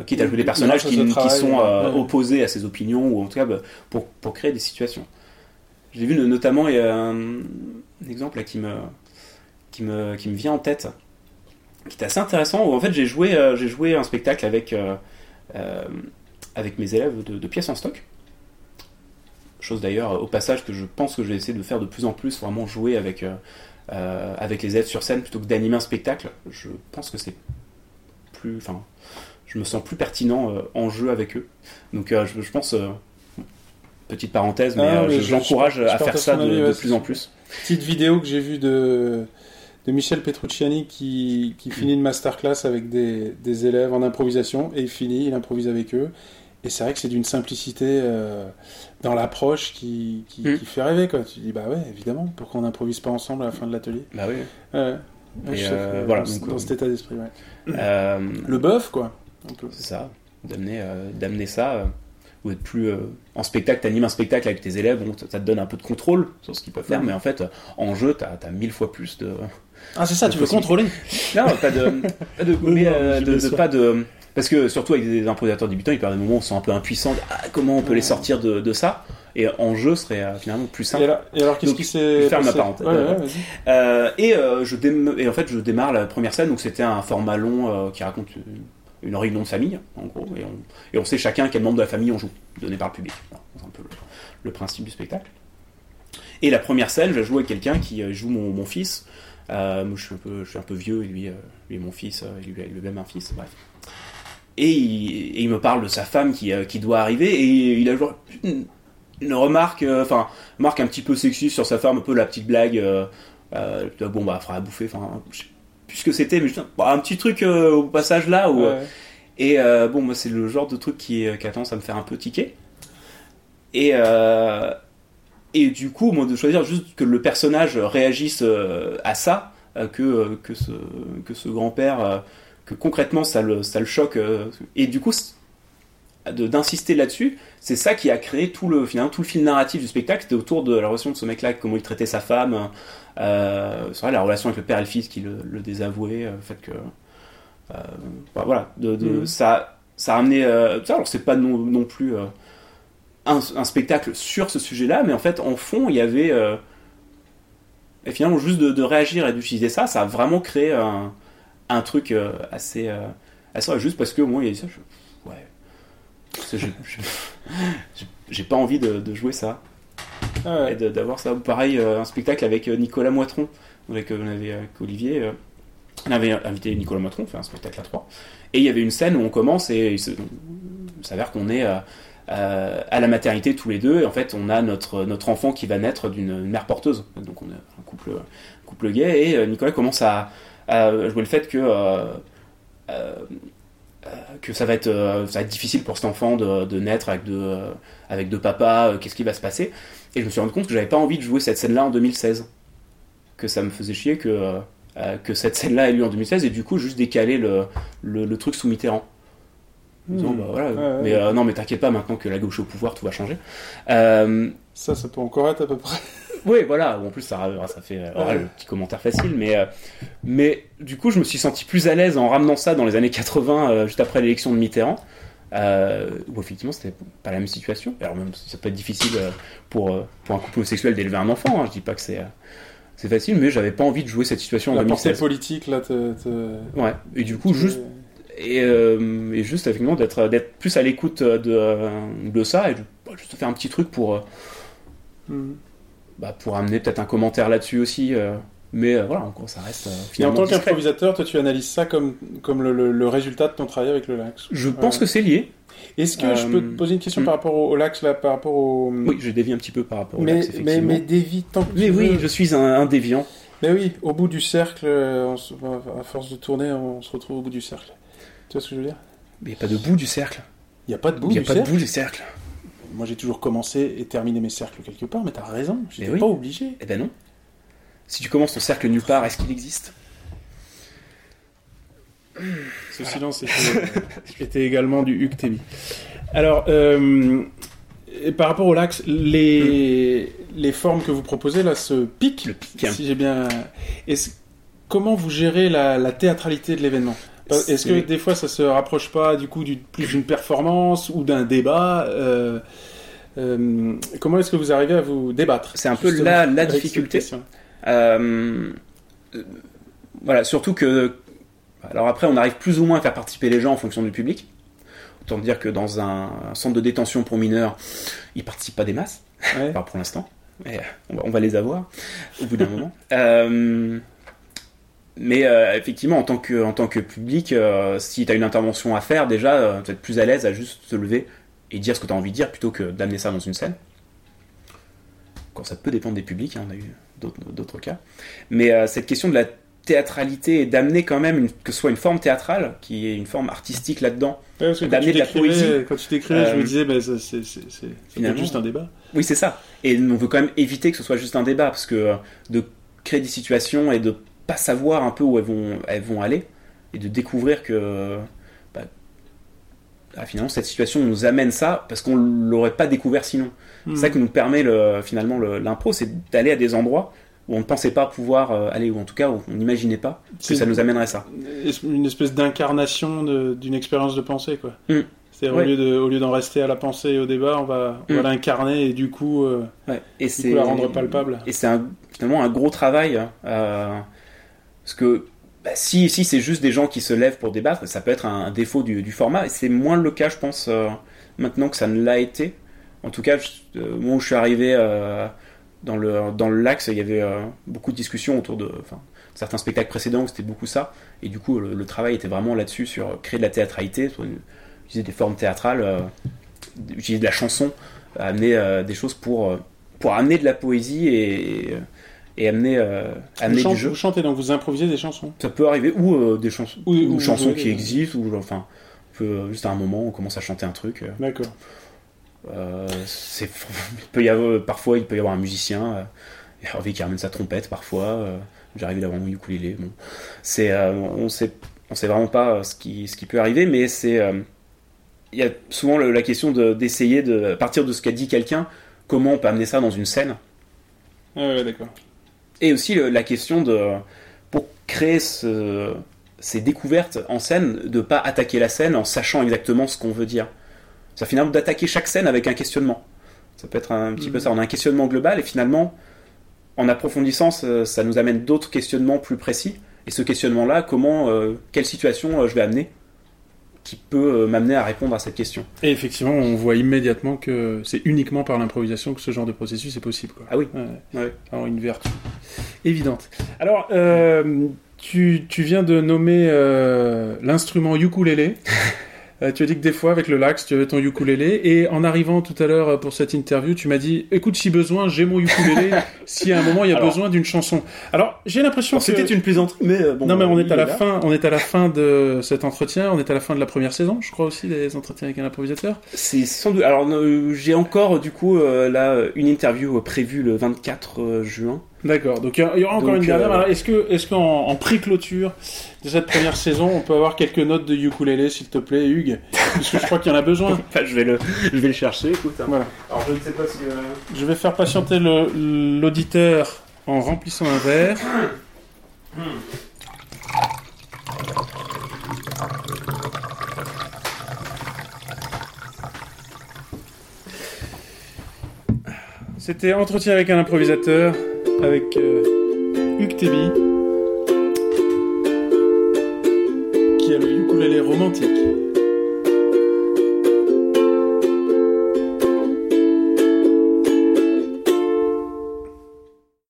quitte à jouer des personnages qui sont opposés à ces opinions, ou en tout cas pour créer des situations. J'ai vu notamment un exemple là, qui me vient en tête, qui est assez intéressant, où en fait j'ai joué un spectacle avec mes élèves de pièces en stock. Chose d'ailleurs, au passage, que je pense que je vais essayer de faire de plus en plus, vraiment jouer avec les aides sur scène plutôt que d'animer un spectacle. Je pense que c'est plus... Enfin, je me sens plus pertinent en jeu avec eux. Donc je pense... petite parenthèse, mais j'encourage à faire ça de plus en plus. Petite vidéo que j'ai vue de Michel Petrucciani qui finit une masterclass avec des élèves en improvisation, et il improvise avec eux. Et c'est vrai que c'est d'une simplicité dans l'approche qui fait rêver, quoi. Tu dis, bah ouais, évidemment, pourquoi on n'improvise pas ensemble à la fin de l'atelier ? Bah oui. Dans cet état d'esprit, ouais. Le bœuf, quoi. C'est ça, d'amener ça, ou être plus... en spectacle, t'animes un spectacle avec tes élèves, bon, ça te donne un peu de contrôle sur ce qu'ils peuvent faire, mais en fait, en jeu, t'as 1000 fois plus de... Ah, c'est ça, tu veux contrôler. Non, pas de... Parce que surtout avec des improvisateurs débutants, il y a des moments où on se sent un peu impuissant, comment on peut les sortir de ça, et en jeu serait finalement plus simple. Et alors qu'est-ce qui s'est passé ? Et en fait je démarre la première scène, donc c'était un format long qui raconte une réunion de famille, en gros, et on sait chacun quel membre de la famille on joue, donné par le public. C'est un peu le principe du spectacle. Et la première scène, je joue avec quelqu'un qui joue mon fils. Moi je suis un peu vieux, et lui est mon fils, il a même un fils, bref. Et il me parle de sa femme qui doit arriver, et il a genre une remarque, marque un petit peu sexy sur sa femme, un peu la petite blague, bon bah fera à bouffer, enfin je sais plus ce que c'était, mais un petit truc au passage là, où, ouais. Bon moi c'est le genre de truc qui a tendance à me faire un peu tiquer, et du coup moi de choisir juste que le personnage réagisse à ça, que ce grand-père... que concrètement ça le choque, et du coup d'insister là-dessus, c'est ça qui a créé tout le fil narratif du spectacle. C'était autour de la relation de ce mec-là, comment il traitait sa femme, c'est vrai, la relation avec le père et le fils qui le désavouait, le fait que ça a amené ça. Alors c'est pas non plus un spectacle sur ce sujet-là, mais en fait en fond il y avait et finalement juste de réagir et d'utiliser ça a vraiment créé un truc assez juste, parce que moi il y a ça, j'ai pas envie de jouer ça, et d'avoir ça. Pareil, un spectacle avec Nicolas Moichon, avec Olivier, on avait invité Nicolas Moichon, on fait un spectacle à 3, et il y avait une scène où on commence et il s'avère qu'on est à la maternité tous les deux, et en fait on a notre enfant qui va naître d'une mère porteuse, donc on est un couple gay, et Nicolas commence à jouer le fait que ça va être difficile pour cet enfant de naître avec deux papas, qu'est-ce qui va se passer. Et je me suis rendu compte que j'avais pas envie de jouer cette scène-là en 2016, que ça me faisait chier que cette scène-là ait lieu en 2016, et du coup juste décaler le truc sous Mitterrand. Disant, non mais t'inquiète pas, maintenant que la gauche est au pouvoir, tout va changer. Ça peut encore être à peu près. Oui, voilà. En plus, ça fait le petit commentaire facile, mais du coup, je me suis senti plus à l'aise en ramenant ça dans les années 80, juste après l'élection de Mitterrand, où effectivement, c'était pas la même situation. Alors même, ça peut être difficile pour un couple homosexuel d'élever un enfant. Hein, je dis pas que c'est facile, mais j'avais pas envie de jouer cette situation en 2016. La portée politique, là, ouais. Et du coup, juste effectivement d'être plus à l'écoute de ça, et juste faire un petit truc pour amener peut-être un commentaire là-dessus aussi, Mais voilà, encore, ça reste finalement. Et en tant qu'improvisateur, toi, tu analyses ça comme le résultat de ton travail avec le LAX. Je pense que c'est lié. Est-ce que je peux te poser une question par rapport au LAX, là, par rapport au... Oui, je dévie un petit peu par rapport au LAX, effectivement. Mais dévie tant que tu veux. Mais oui, je suis un déviant. Mais oui, au bout du cercle, à force de tourner, on se retrouve au bout du cercle. Tu vois ce que je veux dire ? Mais il n'y a pas de bout du cercle. Il n'y a pas de bout du cercle. Moi, j'ai toujours commencé et terminé mes cercles quelque part, mais t'as raison, j'étais pas obligé. Eh ben non. Si tu commences ton cercle nulle part, est-ce qu'il existe ? Ce silence était également du Hugh Tebby. Alors, par rapport au LAX, les formes que vous proposez, là, se piquent. Le pic, hein. Si j'ai bien... Comment vous gérez la théâtralité de l'événement ? Est-ce que des fois, ça se rapproche pas, du coup, plus d'une performance ou d'un débat ? Comment est-ce que vous arrivez à vous débattre ? C'est un peu la difficulté. Voilà, surtout que... Alors après, on arrive plus ou moins à faire participer les gens en fonction du public. Autant dire que dans un centre de détention pour mineurs, ils participent pas des masses, enfin, pour l'instant. Mais on va les avoir au bout d'un moment. Mais effectivement, en tant que public, si tu as une intervention à faire, déjà, tu vas être plus à l'aise à juste te lever et dire ce que tu as envie de dire plutôt que d'amener ça dans une scène. Encore, ça peut dépendre des publics, hein, on a eu d'autres cas. Mais cette question de la théâtralité et d'amener quand même que ce soit une forme théâtrale, qui est une forme artistique là-dedans, d'amener de la poésie. Quand tu t'écrivais, je me disais, c'est juste un débat. Oui, c'est ça. Et on veut quand même éviter que ce soit juste un débat, parce que de créer des situations et de pas savoir un peu où elles vont aller, et de découvrir que finalement cette situation nous amène ça parce qu'on l'aurait pas découvert sinon. C'est ça que nous permet l'impro, c'est d'aller à des endroits où on ne pensait pas pouvoir aller, ou en tout cas où on n'imaginait pas que ça nous amènerait ça. Une espèce d'incarnation d'une expérience de pensée, quoi. C'est-à-dire au lieu d'en rester à la pensée et au débat, on va l'incarner et du coup la rendre palpable. Et c'est finalement un gros travail. Parce que si c'est juste des gens qui se lèvent pour débattre, ça peut être un défaut du format. Et c'est moins le cas, je pense, maintenant que ça ne l'a été. En tout cas, moi où je suis arrivé dans le LAX, il y avait beaucoup de discussions autour de certains spectacles précédents où c'était beaucoup ça. Et du coup, le travail était vraiment là-dessus, sur créer de la théâtralité, utiliser des formes théâtrales, utiliser de la chanson, amener des choses pour amener de la poésie et amener du jeu. Vous chantez, donc vous improvisez des chansons. Ça peut arriver, ou des chansons qui existent, ou on peut, juste à un moment, on commence à chanter un truc. D'accord. Parfois, il peut y avoir un musicien, Hervé qui ramène sa trompette, parfois, j'arrive d'avoir mon ukulélé. Bon. On sait vraiment pas ce qui peut arriver, mais il y a souvent la question d'essayer, à partir de ce qu'a dit quelqu'un, comment on peut amener ça dans une scène. Ouais, d'accord. Et aussi la question pour créer ces découvertes en scène, de ne pas attaquer la scène en sachant exactement ce qu'on veut dire. Ça, finalement, d'attaquer chaque scène avec un questionnement. Ça peut être un petit peu ça. On a un questionnement global et finalement, en approfondissant, ça nous amène d'autres questionnements plus précis. Et ce questionnement-là, quelle situation je vais amener qui peut m'amener à répondre à cette question. Et effectivement, on voit immédiatement que c'est uniquement par l'improvisation que ce genre de processus est possible, quoi. Ah oui. Ouais. Alors, une vertu évidente. Alors, tu viens de nommer l'instrument ukulélé. Tu as dit que des fois, avec le LAX, tu avais ton ukulélé. Et en arrivant tout à l'heure pour cette interview, tu m'as dit « Écoute, si besoin, j'ai mon ukulélé. Si à un moment, il y a besoin d'une chanson. » Alors, j'ai l'impression que... C'était une plaisanterie, mais bon... Non, mais on est à la fin de cet entretien. On est à la fin de la première saison, je crois, aussi, des entretiens avec un improvisateur. C'est sans doute... Alors, j'ai encore, du coup, là, une interview prévue le 24 juin. D'accord, donc il y aura encore une dernière. Alors, est-ce qu'en pré-clôture de cette première saison, on peut avoir quelques notes de ukulélé, s'il te plaît, Hugues ? Parce que je crois qu'il y en a besoin. Enfin, je vais le chercher, écoute. Hein. Voilà. Alors, je ne sais pas si... Je vais faire patienter l'auditeur en remplissant un verre. C'était Entretien avec un improvisateur, avec Hugh Tebby, qui a le ukulélé romantique.